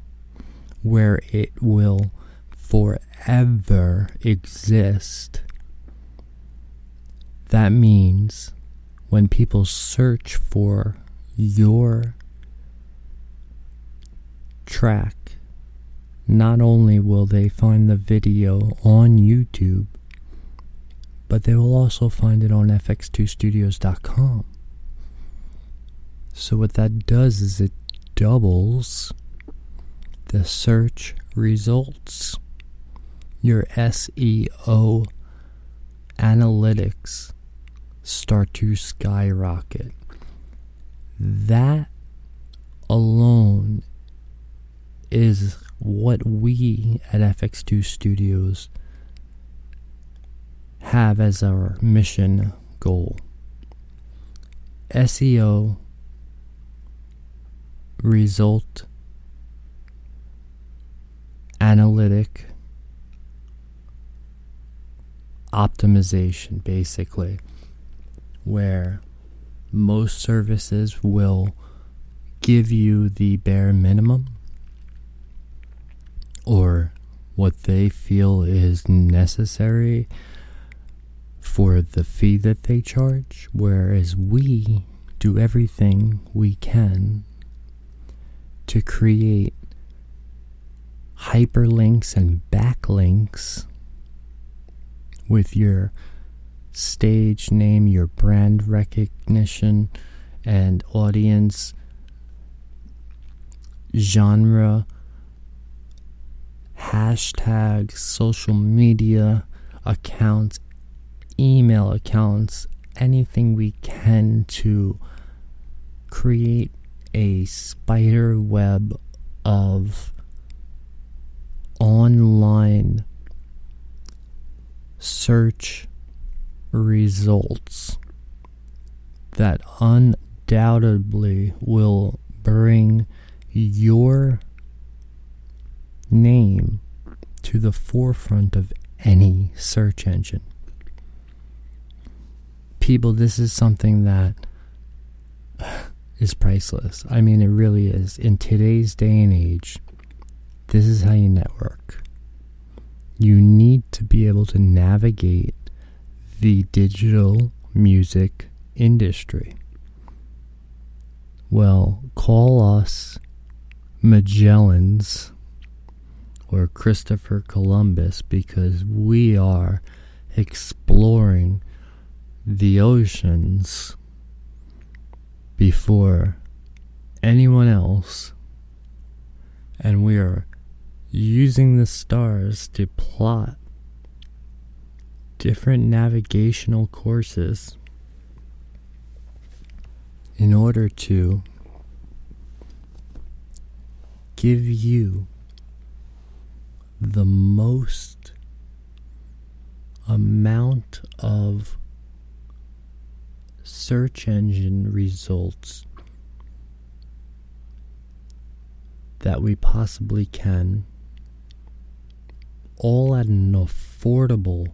where it will forever exist. That means when people search for your track, not only will they find the video on YouTube, but they will also find it on f x two studios dot com. So what that does is it doubles the search results. Your S E O analytics start to skyrocket. That alone is what we at F X two Studios have as our mission goal. S E O result analytic optimization, basically, where most services will give you the bare minimum or what they feel is necessary for the fee that they charge, whereas we do everything we can to create hyperlinks and backlinks with your stage name, your brand recognition and audience, genre, hashtags, social media accounts, email accounts, anything we can to create a spider web of online search results that undoubtedly will bring your name to the forefront of any search engine. People, this is something that is priceless. I mean, it really is. In today's day and age, this is how you network. You need to be able to navigate the digital music industry. Well, call us Magellans or Christopher Columbus, because we are exploring the oceans before anyone else, and we are using the stars to plot different navigational courses in order to give you the most amount of search engine results that we possibly can, all at an affordable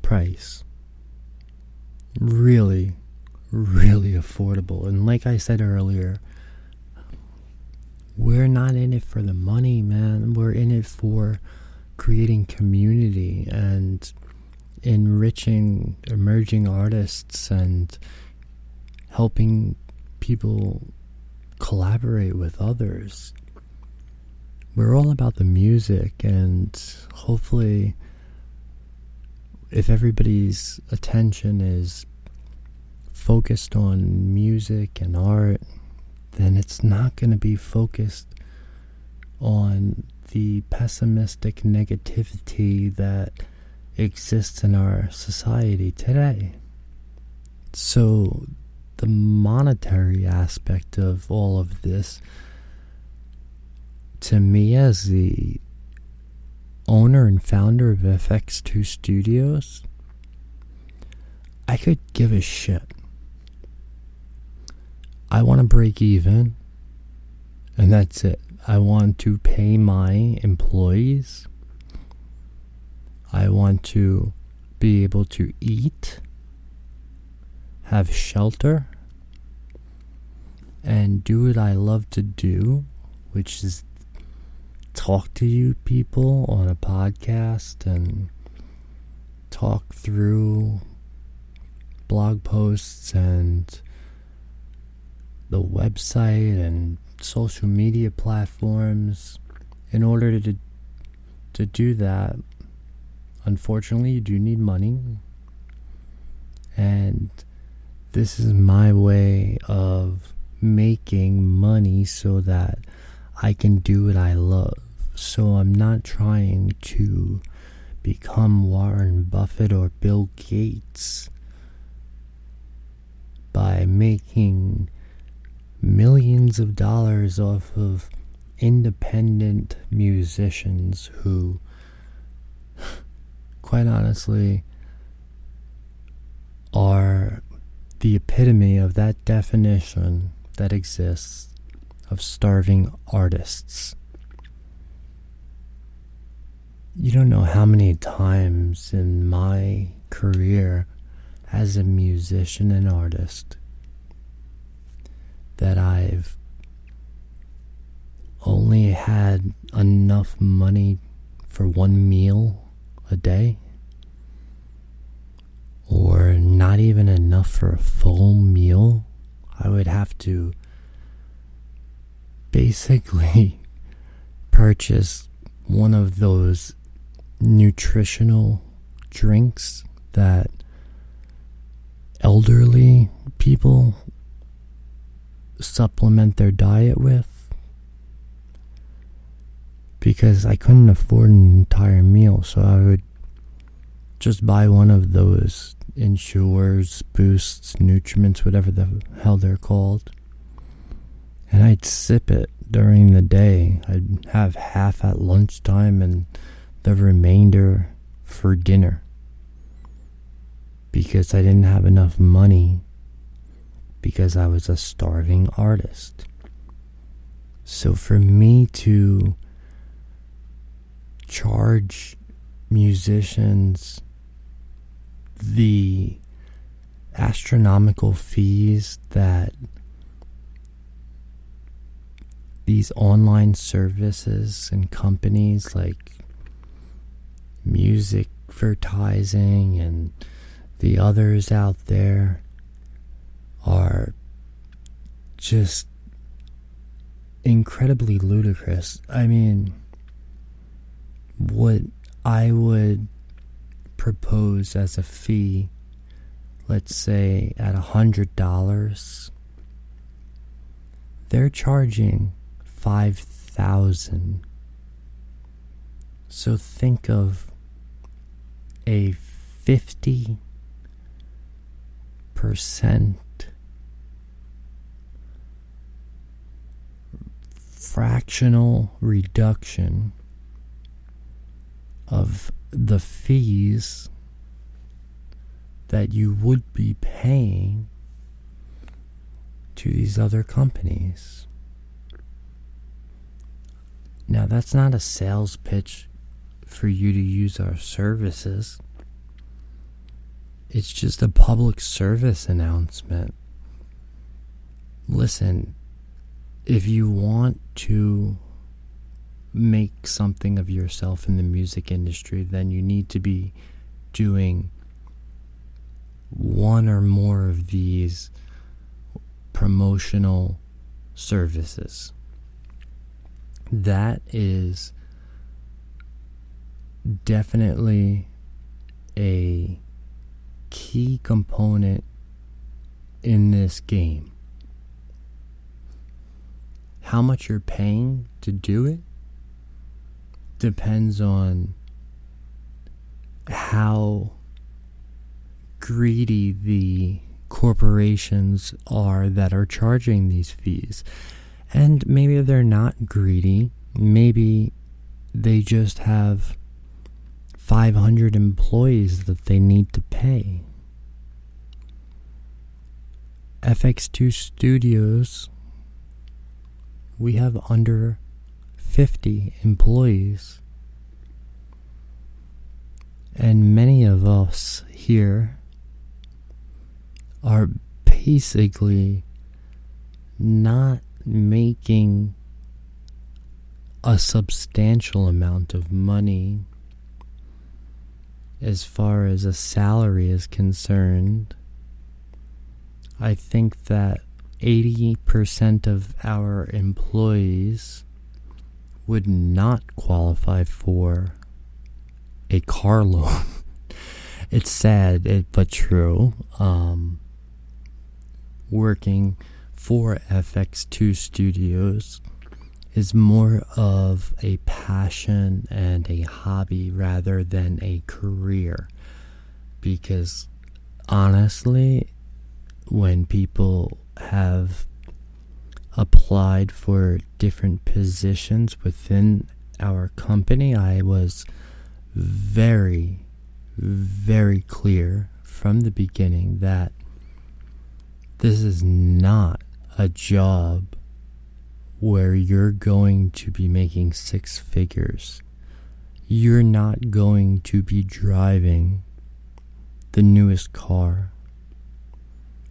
price. Really, really affordable. And like I said earlier, we're not in it for the money, man. We're in it for creating community and enriching emerging artists and helping people collaborate with others. We're all about the music, and hopefully if everybody's attention is focused on music and art, then it's not going to be focused on the pessimistic negativity that exists in our society today. So the monetary aspect of all of this, to me as the owner and founder of F X two Studios, I could give a shit. I want to break even, and that's it. I want to pay my employees. I want to be able to eat, have shelter, and do what I love to do, which is talk to you people on a podcast and talk through blog posts and the website and social media platforms. In order to to do that, unfortunately, you do need money, and this is my way of making money so that I can do what I love. So I'm not trying to become Warren Buffett or Bill Gates by making millions of dollars off of independent musicians who, quite honestly, are the epitome of that definition that exists of starving artists. You don't know how many times in my career as a musician and artist that I've only had enough money for one meal a day, or not even enough for a full meal. I would have to basically purchase one of those nutritional drinks that elderly people supplement their diet with, because I couldn't afford an entire meal, so I would just buy one of those Ensures, Boosts, Nutriments, whatever the hell they're called, and I'd sip it during the day. I'd have half at lunchtime and the remainder for dinner, because I didn't have enough money, because I was a starving artist. So for me to charge musicians the astronomical fees that these online services and companies like Music Advertising and the others out there are just incredibly ludicrous. I mean, what I would propose as a fee, let's say at a hundred dollars, they're charging five thousand dollars. So think of a fifty percent fractional reduction of the fees that you would be paying to these other companies. Now, that's not a sales pitch for you to use our services. It's just a public service announcement. Listen, if you want to make something of yourself in the music industry, then you need to be doing one or more of these promotional services. That is definitely a key component in this game. How much you're paying to do it depends on how greedy the corporations are that are charging these fees. And maybe they're not greedy. Maybe they just have five hundred employees that they need to pay. F X two Studios, we have under fifty employees, and many of us here are basically not making a substantial amount of money as far as a salary is concerned. I think that eighty percent of our employees would not qualify for a car loan. It's sad, it, but true. Um, working for F X two Studios is more of a passion and a hobby rather than a career. Because honestly, when people have applied for different positions within our company, I was very, very clear from the beginning that this is not a job where you're going to be making six figures. You're not going to be driving the newest car,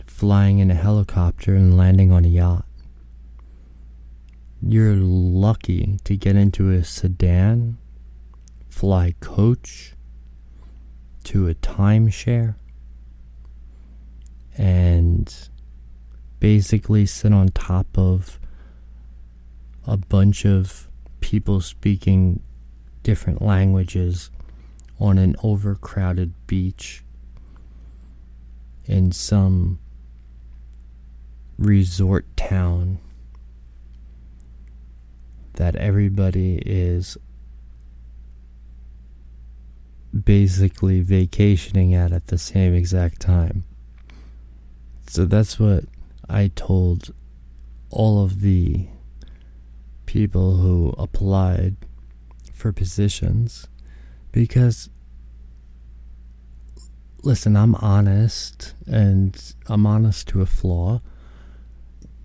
flying in a helicopter, and landing on a yacht. You're lucky to get into a sedan, fly coach to a timeshare, and basically sit on top of a bunch of people speaking different languages on an overcrowded beach in some resort town that everybody is basically vacationing at at the same exact time. So that's what I told all of the people who applied for positions, because, listen, I'm honest, and I'm honest to a flaw.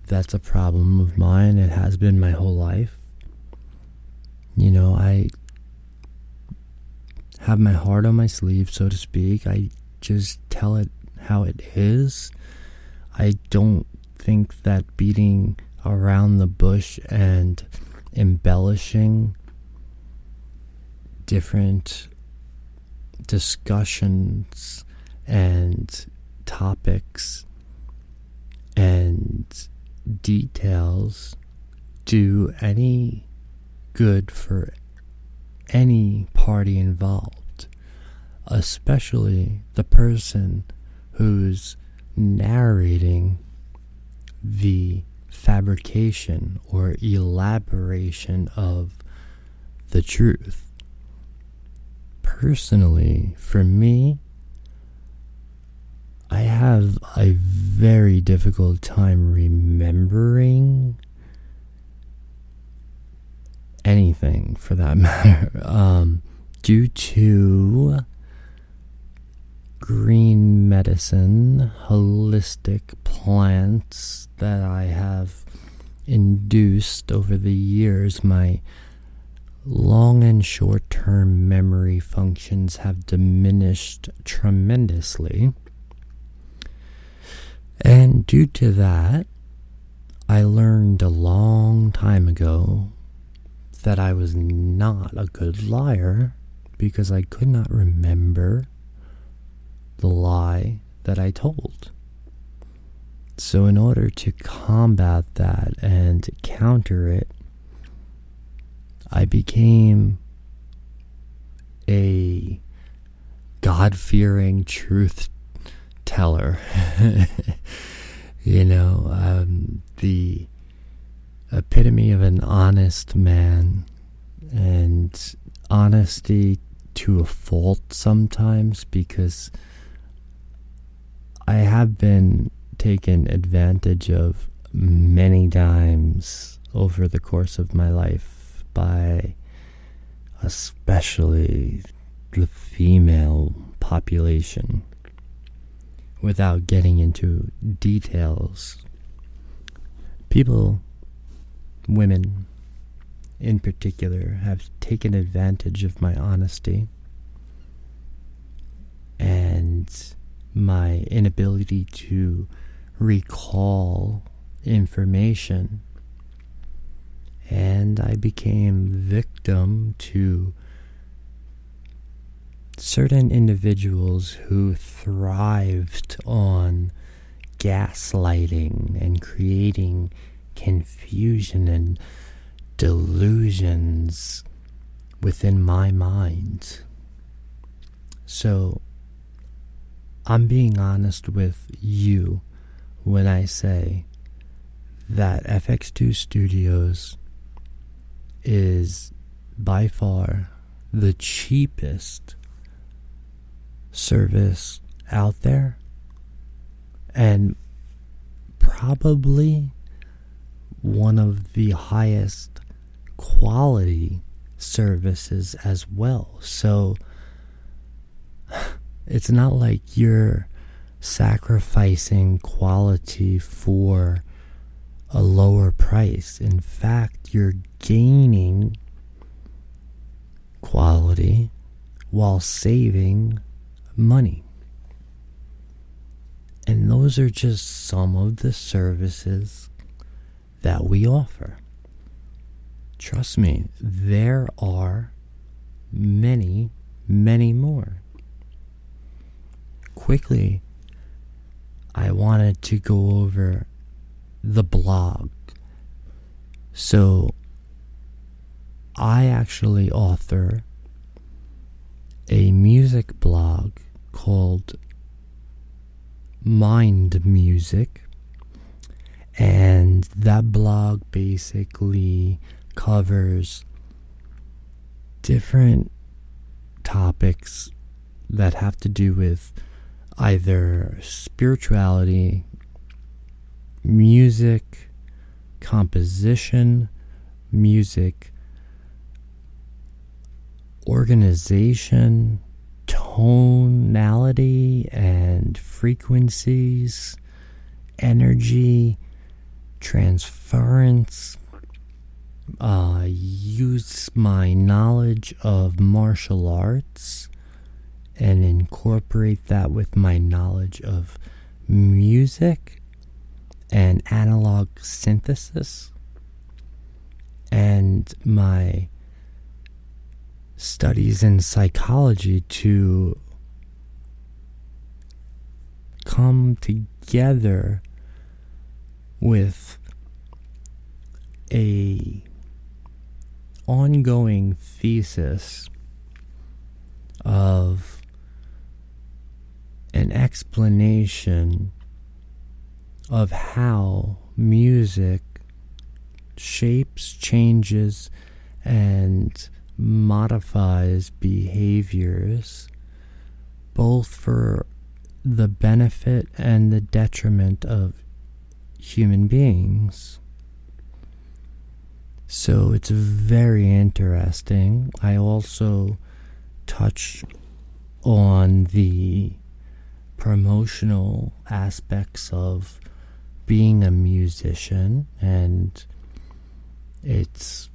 That's a problem of mine. It has been my whole life. You know, I have my heart on my sleeve, so to speak. I just tell it how it is. I don't think that beating around the bush and embellishing different discussions and topics and details do any good for any party involved, especially the person who's narrating the fabrication or elaboration of the truth. Personally, for me, I have a very difficult time remembering anything, for that matter, um, due to green medicine, holistic plants that I have induced over the years. My long and short-term memory functions have diminished tremendously. And due to that, I learned a long time ago that I was not a good liar, because I could not remember the lie that I told. So in order to combat that and counter it, I became a God-fearing truth teller. You know, um, the epitome of an honest man, and honesty to a fault sometimes, because I have been taken advantage of many times over the course of my life by especially the female population, without getting into details. People, women in particular, have taken advantage of my honesty and my inability to recall information, and I became victim to certain individuals who thrived on gaslighting and creating confusion and delusions within my mind. So I'm being honest with you when I say that F X two Studios is by far the cheapest service out there, and probably one of the highest quality services as well. So it's not like you're sacrificing quality for a lower price. In fact, you're gaining quality while saving money. And those are just some of the services that we offer. Trust me, there are many, many more. Quickly, I wanted to go over the blog. So I actually author a music blog called Mind Music, and that blog basically covers different topics that have to do with either spirituality, music, composition, music, organization, tonality and frequencies, energy, transference, uh, use my knowledge of martial arts and incorporate that with my knowledge of music and analog synthesis and my studies in psychology to come together with a ongoing thesis of an explanation of how music shapes, changes, and modifies behaviors, both for the benefit and the detriment of human beings. So it's very interesting. I also touch on the promotional aspects of being a musician, and it's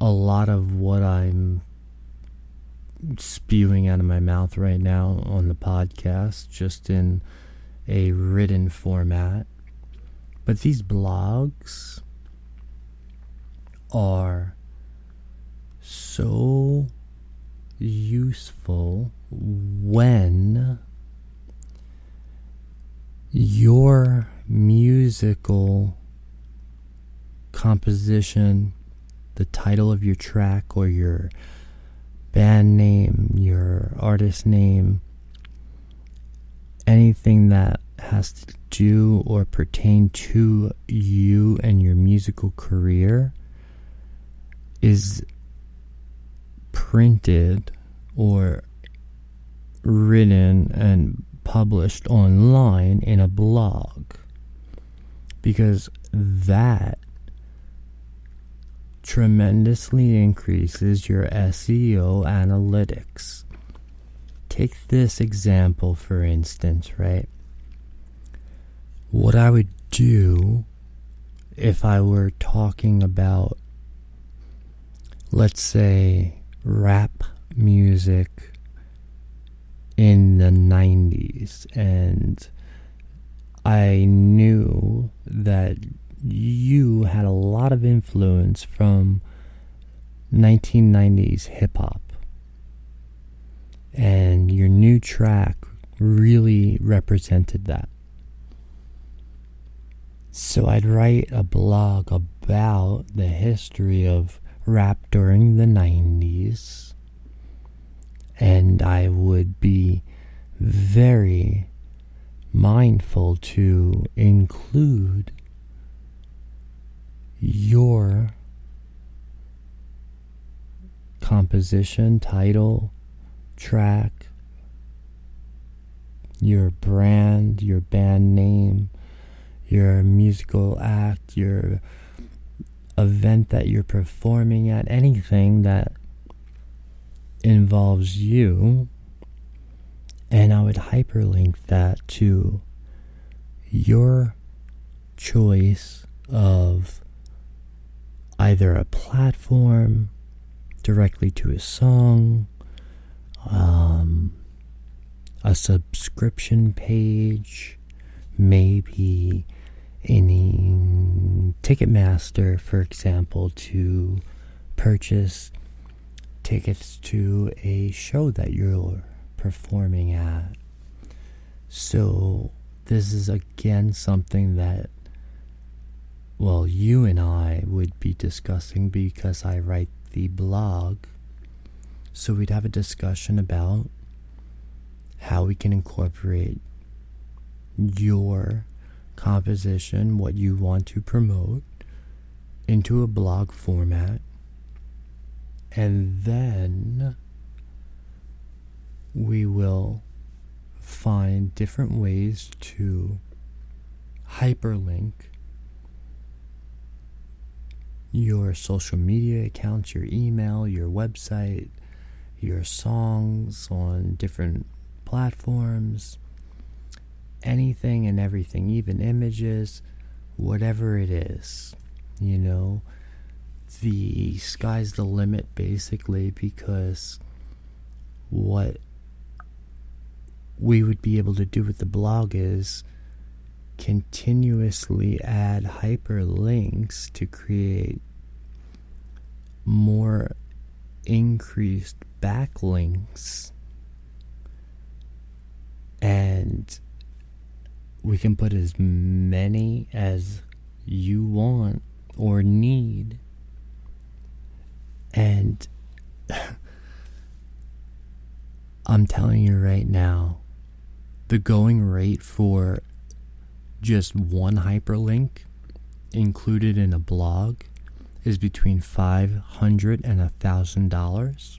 a lot of what I'm spewing out of my mouth right now on the podcast, just in a written format. But these blogs are so useful when your musical composition, the title of your track or your band name, your artist name, anything that has to do or pertain to you and your musical career is printed or written and published online in a blog, because that tremendously increases your S E O analytics. Take this example for instance, right? What I would do if I were talking about, let's say, rap music in the nineties, and I knew that you had a lot of influence from nineteen nineties hip-hop, and your new track really represented that. So I'd write a blog about the history of rap during the nineties, and I would be very mindful to include your composition, title, track, your brand, your band name, your musical act, your event that you're performing at, anything that involves you, and I would hyperlink that to your choice of either a platform, directly to a song, um, a subscription page, maybe any Ticketmaster, for example, to purchase tickets to a show that you're performing at. So this is again something that, well, you and I would be discussing because I write the blog. So we'd have a discussion about how we can incorporate your composition, what you want to promote, into a blog format. And then we will find different ways to hyperlink your social media accounts, your email, your website, your songs on different platforms, anything and everything, even images, whatever it is, you know, the sky's the limit basically, because what we would be able to do with the blog is continuously add hyperlinks to create more increased backlinks, and we can put as many as you want or need. And I'm telling you right now, the going rate for just one hyperlink included in a blog is between five hundred dollars and one thousand dollars.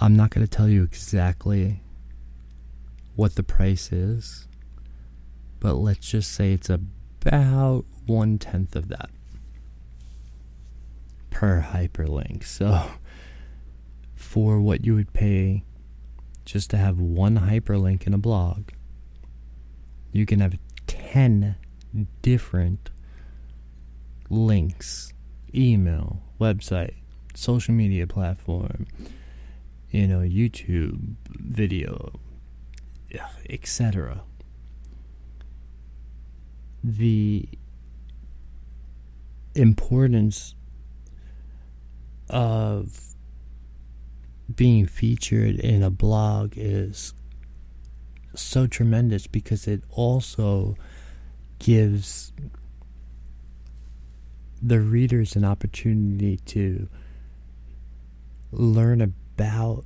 I'm not going to tell you exactly what the price is, but let's just say it's about one-tenth of that per hyperlink. So for what you would pay just to have one hyperlink in a blog, you can have ten different links: email, website, social media platform, you know, YouTube video, et cetera. The importance of being featured in a blog is so tremendous, because it also gives the readers an opportunity to learn about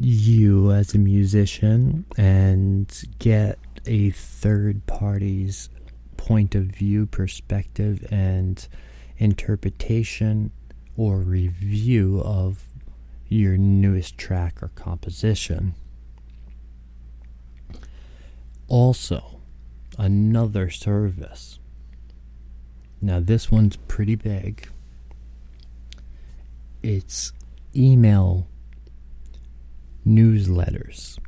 you as a musician and get a third party's point of view, perspective, and interpretation or review of your newest track or composition. Also, another service. Now, this one's pretty big. It's email newsletters.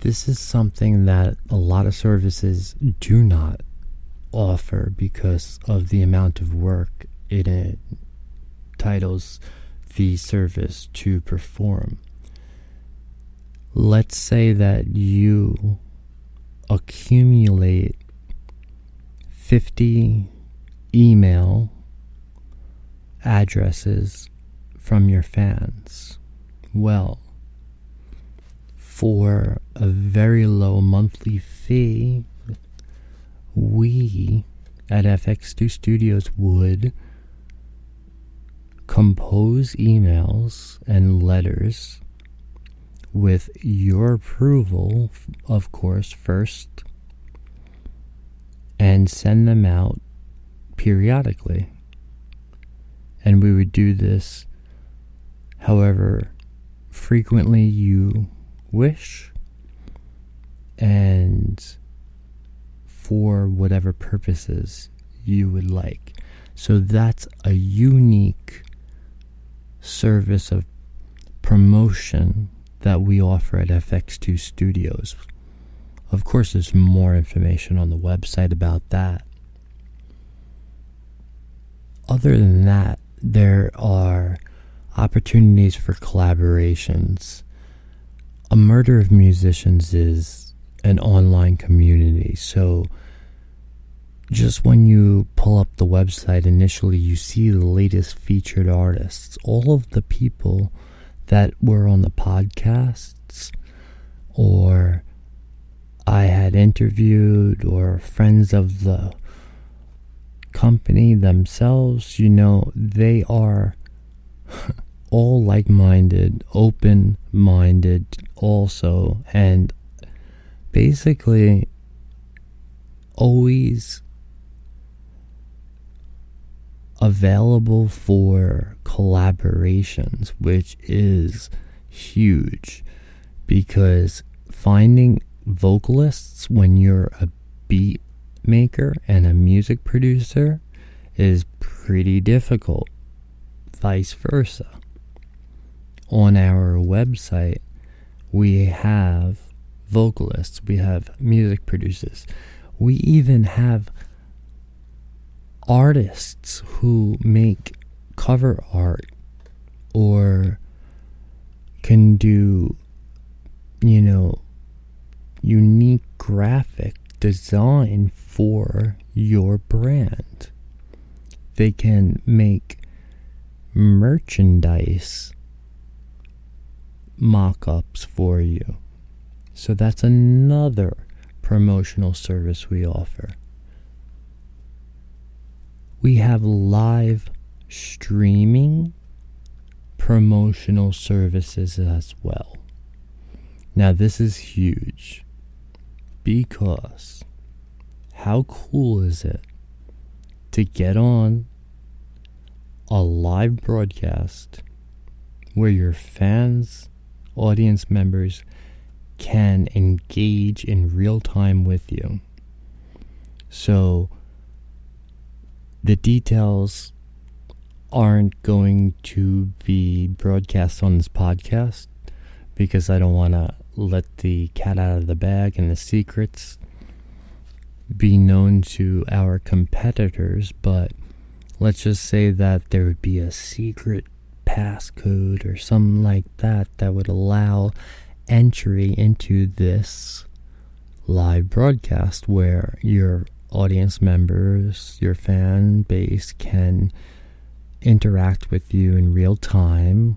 This is something that a lot of services do not offer because of the amount of work it entitles the service to perform. Let's say that you accumulate fifty email addresses from your fans. Well, for a very low monthly fee, we at F X two Studios would compose emails and letters with your approval, of course, first, and send them out periodically. And we would do this however frequently you wish and for whatever purposes you would like. So that's a unique service of promotion that we offer at F X two Studios. Of course, there's more information on the website about that. Other than that, there are opportunities for collaborations. A Murder of Musicians is an online community, so just when you pull up the website initially, you see the latest featured artists. All of the people that were on the podcasts, or I had interviewed, or friends of the company themselves, you know, they are all like-minded, open-minded also, and basically always available for collaborations, which is huge, because finding vocalists when you're a beat beatmaker and a music producer is pretty difficult, vice versa. On our website, we have vocalists, we have music producers, we even have artists who make cover art or can do, you know, unique graphic design for your brand. They can make merchandise mock-ups for you. So that's another promotional service we offer. We have live streaming promotional services as well. Now this is huge, because how cool is it to get on a live broadcast where your fans, audience members, can engage in real time with you. So the details aren't going to be broadcast on this podcast because I don't want to let the cat out of the bag and the secrets be known to our competitors, but let's just say that there would be a secret passcode or something like that that would allow entry into this live broadcast where your audience members, your fan base, can interact with you in real time.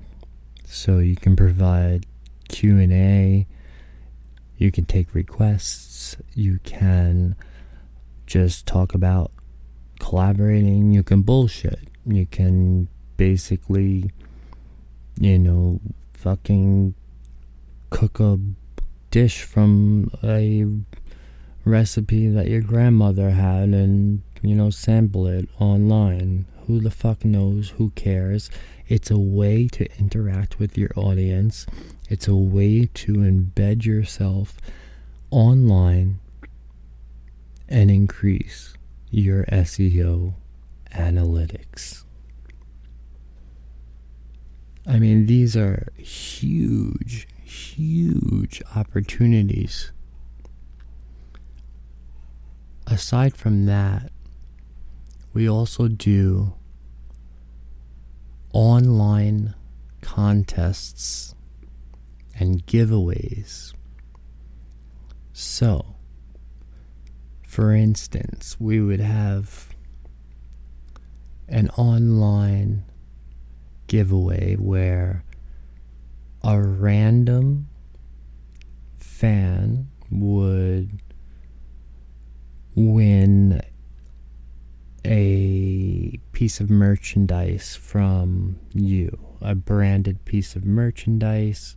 So you can provide Q and A, you can take requests, you can just talk about collaborating, you can bullshit, you can basically, you know, fucking cook a dish from a recipe that your grandmother had and, you know, sample it online. Who the fuck knows? Who cares? It's a way to interact with your audience. It's a way to embed yourself online and increase your S E O analytics. I mean, these are huge, huge opportunities. Aside from that, we also do online contests and giveaways. So, for instance, we would have an online giveaway where a random fan would win a piece of merchandise from you, a branded piece of merchandise,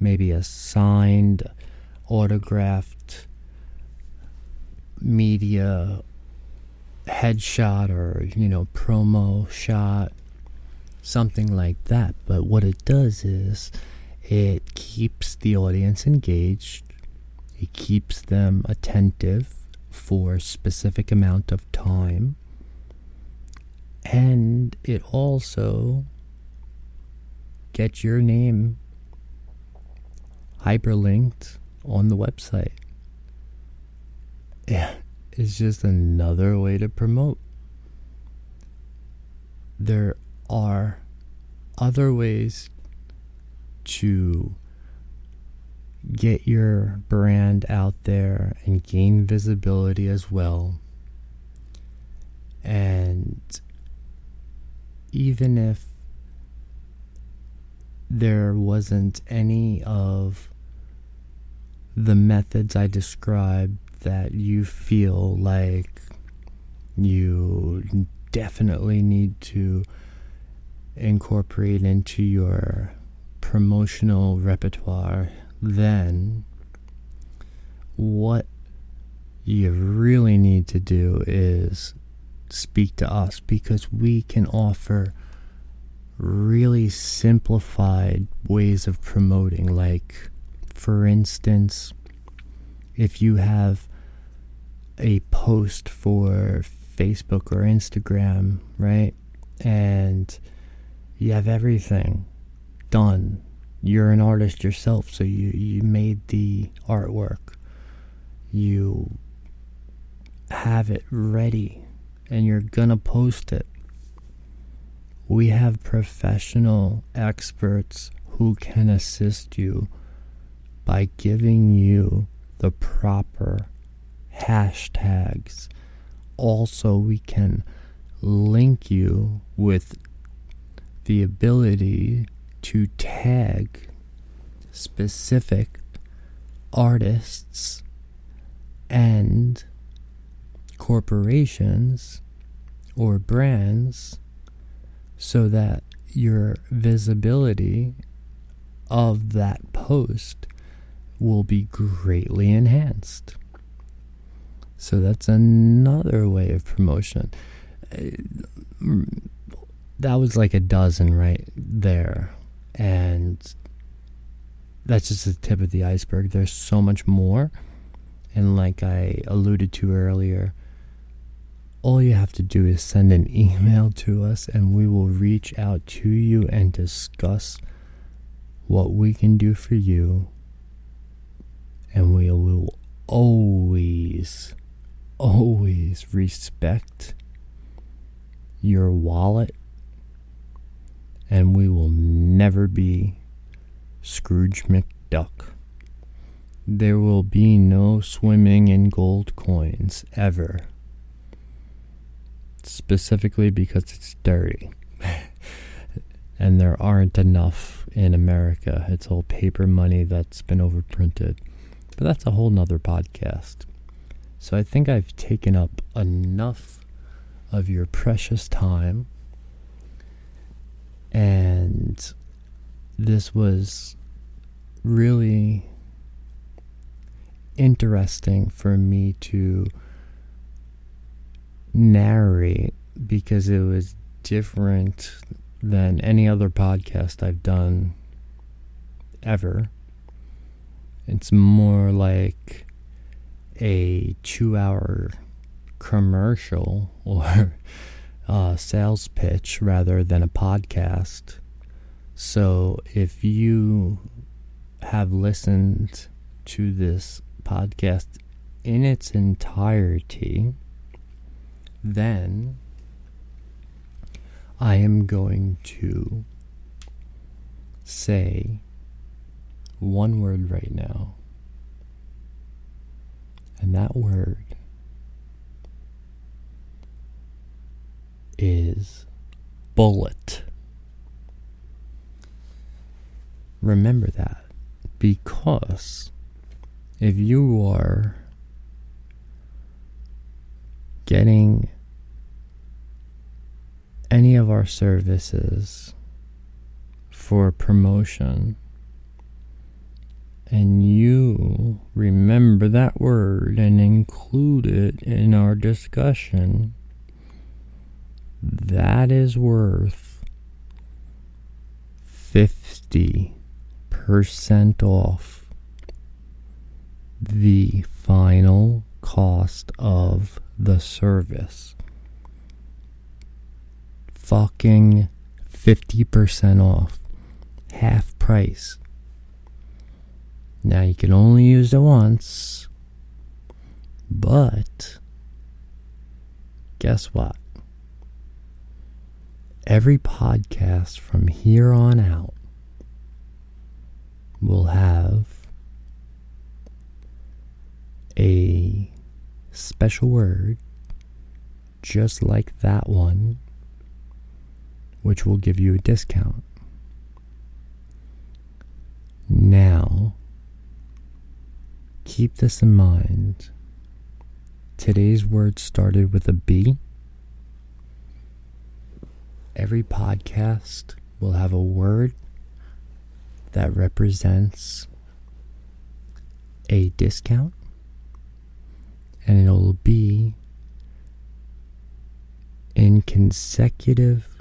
maybe a signed, autographed media headshot or, you know, promo shot, something like that. But what it does is it keeps the audience engaged, it keeps them attentive for a specific amount of time, and it also gets your name hyperlinked on the website. Yeah, it's just another way to promote. There are other ways to get your brand out there and gain visibility as well. And even if there wasn't any of the methods I described that you feel like you definitely need to incorporate into your promotional repertoire, then what you really need to do is speak to us, because we can offer really simplified ways of promoting. Like, for instance, if you have a post for Facebook or Instagram, right? And you have everything done. You're an artist yourself, so you, you made the artwork. You have it ready, and you're gonna post it. We have professional experts who can assist you by giving you the proper hashtags. Also, we can link you with the ability to tag specific artists and corporations or brands so that your visibility of that post will be greatly enhanced. So that's another way of promotion. That was like a dozen right there. And that's just the tip of the iceberg. There's so much more. And like I alluded to earlier, all you have to do is send an email to us and we will reach out to you and discuss what we can do for you. And we will always, always respect your wallet, and we will never be Scrooge McDuck. There will be no swimming in gold coins ever. Specifically because it's dirty. And there aren't enough in America. It's all paper money that's been overprinted. But that's a whole nother podcast. So I think I've taken up enough of your precious time. And this was really interesting for me to narrate because it was different than any other podcast I've done ever. It's more like a two-hour commercial or a sales pitch rather than a podcast. So if you have listened to this podcast in its entirety, then I am going to say one word right now, and that word is bullet. Remember that, because if you are getting any of our services for promotion and you remember that word and include it in our discussion, that is worth fifty percent off the final cost of the service. Fucking fifty percent off. Half price. Now you can only use it once. But guess what? Every podcast from here on out will have a special word just like that one, which will give you a discount. Now, keep this in mind. Today's word started with a B. Every podcast will have a word that represents a discount. And it'll be in consecutive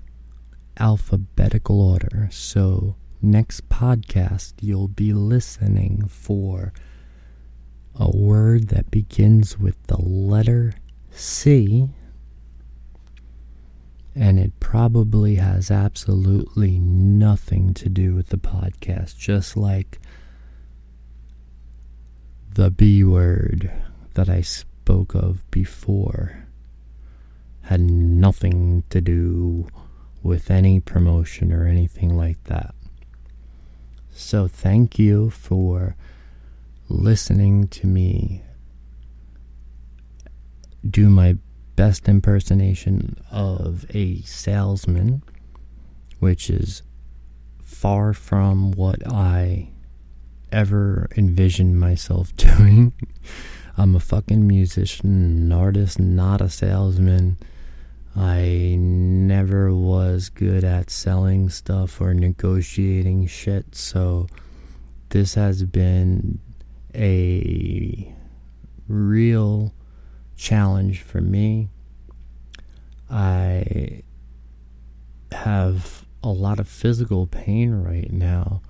alphabetical order. So next podcast, you'll be listening for a word that begins with the letter C, and it probably has absolutely nothing to do with the podcast, just like the B word that I spoke of before had nothing to do with any promotion or anything like that. So thank you for listening to me do my best impersonation of a salesman, which is far from what I ever envisioned myself doing. I'm a fucking musician, an artist, not a salesman. I never was good at selling stuff or negotiating shit, so this has been a real challenge for me. I have a lot of physical pain right now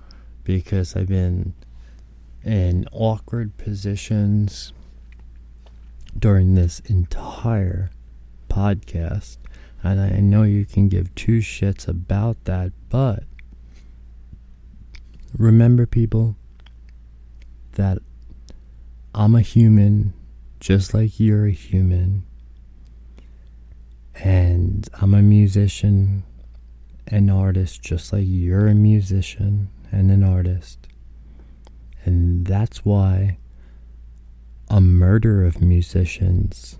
because I've been in awkward positions during this entire podcast, and I know you can give two shits about that, but remember, people, that I'm a human just like you're a human, and I'm a musician, an artist, just like you're a musician and an artist. And that's why a murder of musicians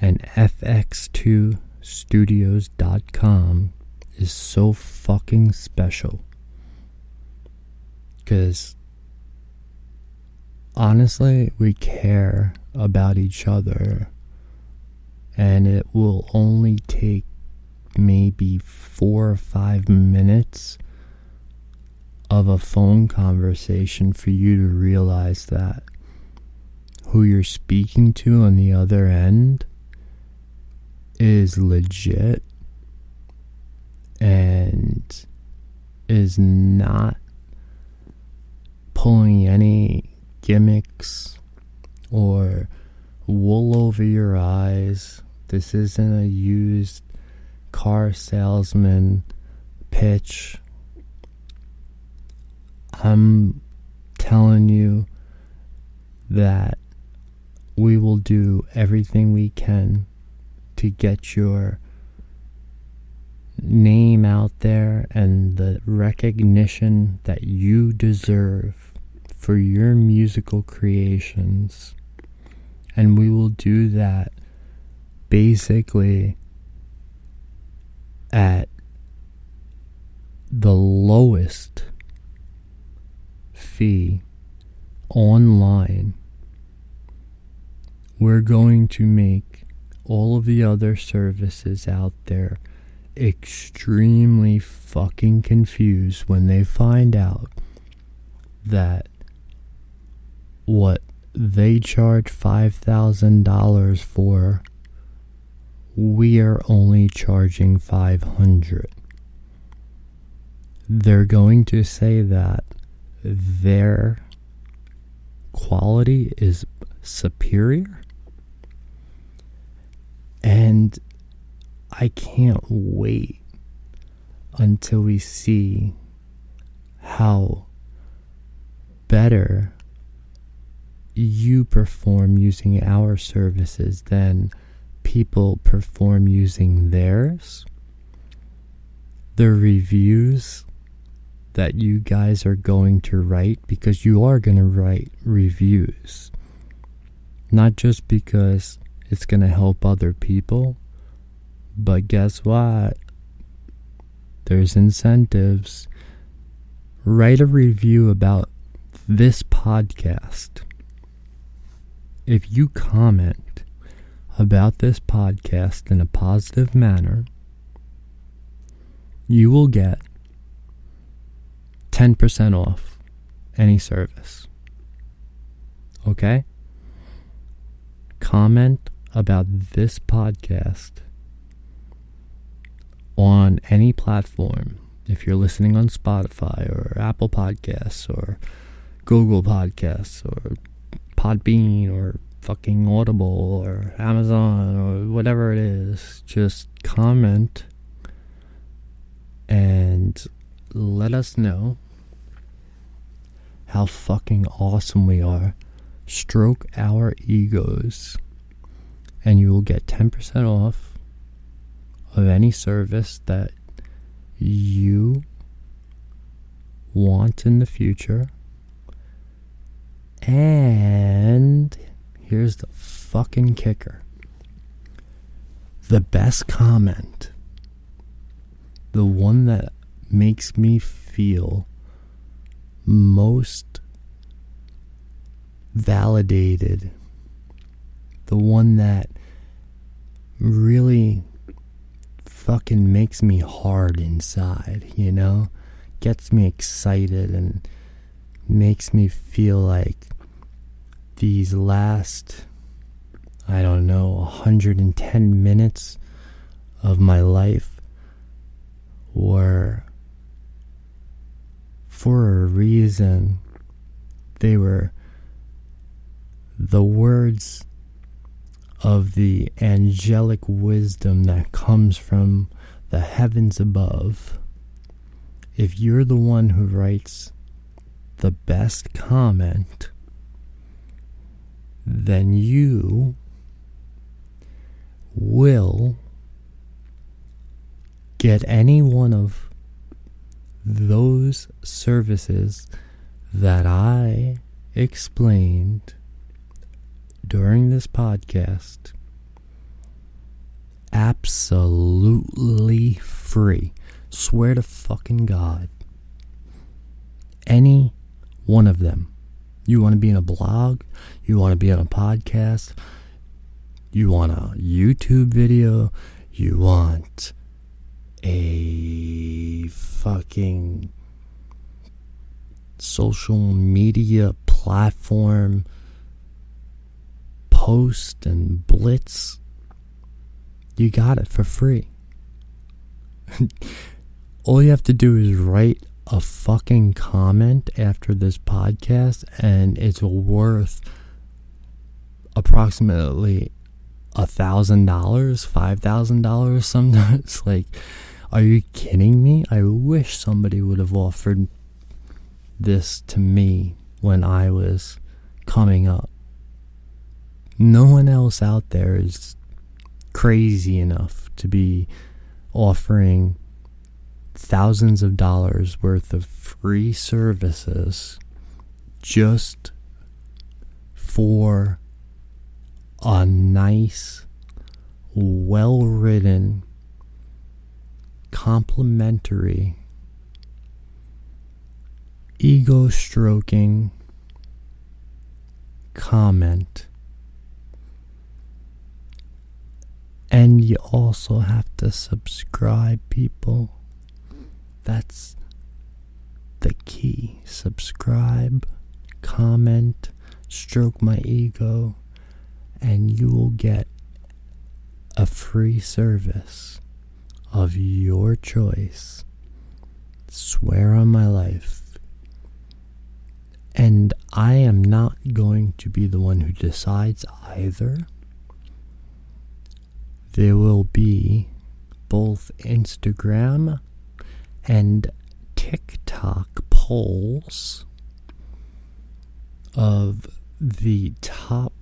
and F X two studios dot com is so fucking special. Because honestly, we care about each other, and it will only take maybe four or five minutes of a phone conversation for you to realize that who you're speaking to on the other end is legit and is not pulling any gimmicks or wool over your eyes. This isn't a used car salesman pitch. I'm telling you that we will do everything we can to get your name out there and the recognition that you deserve for your musical creations, and we will do that basically at the lowest fee online. We're going to make all of the other services out there extremely fucking confused when they find out that what they charge five thousand dollars for, we are only charging five hundred dollars. They're going to say that their quality is superior. And I can't wait until we see how better you perform using our services then people perform using theirs. The reviews that you guys are going to write, because you are going to write reviews, not just because it's going to help other people, but guess what? There's incentives. Write a review about this podcast. If you comment about this podcast in a positive manner, you will get ten percent off any service. Okay? Comment about this podcast on any platform. If you're listening on Spotify or Apple Podcasts or Google Podcasts or Podbean or fucking Audible or Amazon or whatever it is, just comment and let us know how fucking awesome we are. Stroke our egos, and you will get ten percent off of any service that you want in the future. And here's the fucking kicker. The best comment, the one that makes me feel most validated, the one that really fucking makes me hard inside, you know, gets me excited and makes me feel like these last, I don't know, one hundred ten minutes of my life were for a reason. They were the words of the angelic wisdom that comes from the heavens above. If you're the one who writes the best comment, then you will get any one of those services that I explained during this podcast absolutely free. Swear to fucking God. Any one of them. You want to be in a blog? You want to be on a podcast? You want a YouTube video? You want a fucking social media platform post and blitz? You got it for free. All you have to do is write a fucking comment after this podcast, and it's worth approximately a thousand dollars, five thousand dollars sometimes. Like, are you kidding me? I wish somebody would have offered this to me when I was coming up. No one else out there is crazy enough to be offering thousands of dollars worth of free services just for a nice, well-written, complimentary, ego-stroking comment. And you also have to subscribe, people. That's the key. Subscribe, comment, stroke my ego, and you will get a free service of your choice. Swear on my life. And I am not going to be the one who decides either. There will be both Instagram and TikTok polls of the top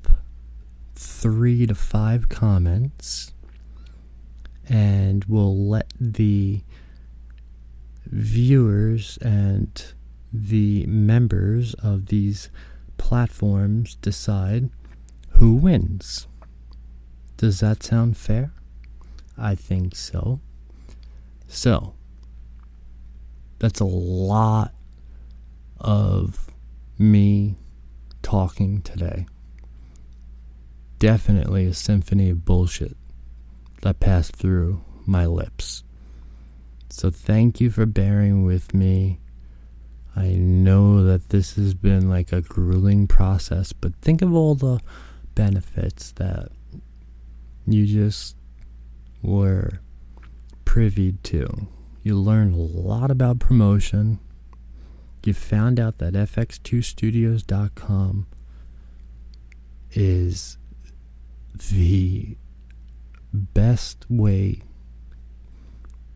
three to five comments, and we'll let the viewers and the members of these platforms decide who wins. Does that sound fair? I think so. So, that's a lot of me talking today. Definitely a symphony of bullshit that passed through my lips. So thank you for bearing with me. I know that this has been like a grueling process, but think of all the benefits that you just were privy to. You learned a lot about promotion. You found out that f x two studios dot com is the best way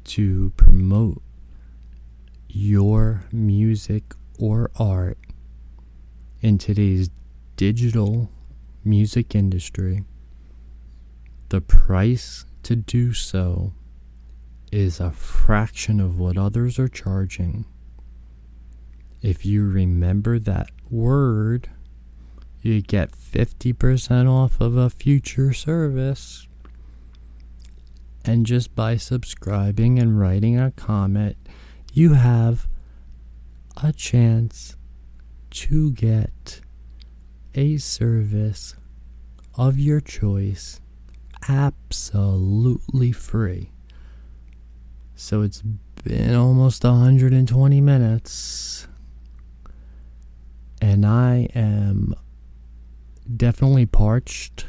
to promote your music or art in today's digital music industry. The price to do so is a fraction of what others are charging. If you remember that word, you get fifty percent off of a future service. And just by subscribing and writing a comment, you have a chance to get a service of your choice absolutely free. So it's been almost one hundred twenty minutes, and I am definitely parched.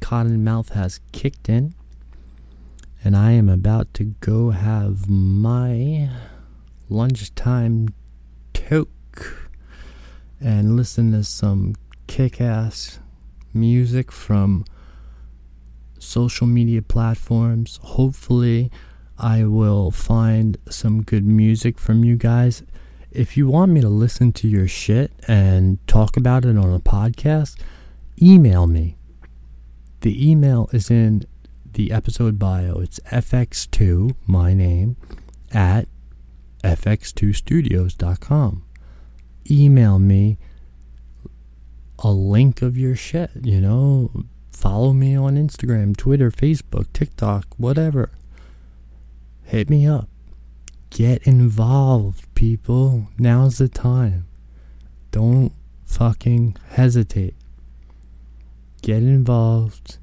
Cottonmouth has kicked in, and I am about to go have my lunchtime toke and listen to some kick-ass music from social media platforms. Hopefully I will find some good music from you guys. If you want me to listen to your shit and talk about it on a podcast, email me. The email is in the episode bio. It's F X two, my name, at f x two studios dot com. Email me a link of your shit, you know. Follow me on Instagram, Twitter, Facebook, TikTok, whatever. Hit me up. Get involved, people. Now's the time. Don't fucking hesitate. Get involved.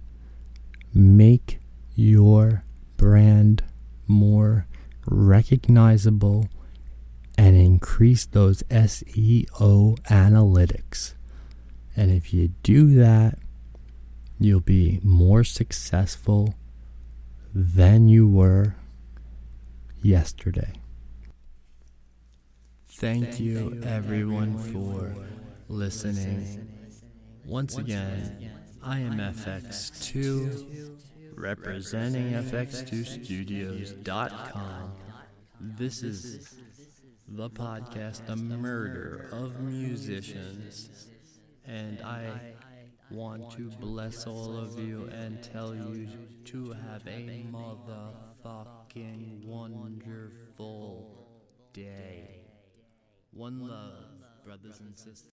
Make your brand more recognizable and increase those S E O analytics. And if you do that, you'll be more successful than you were yesterday. Thank, Thank you, everyone, for listening. listening. Once, Once again, again, I am F X two, representing f x two studios dot com. This is the podcast, The Murder of Musicians, and I want to bless all of you and tell you to have a motherfucking wonderful day. One love, brothers and sisters.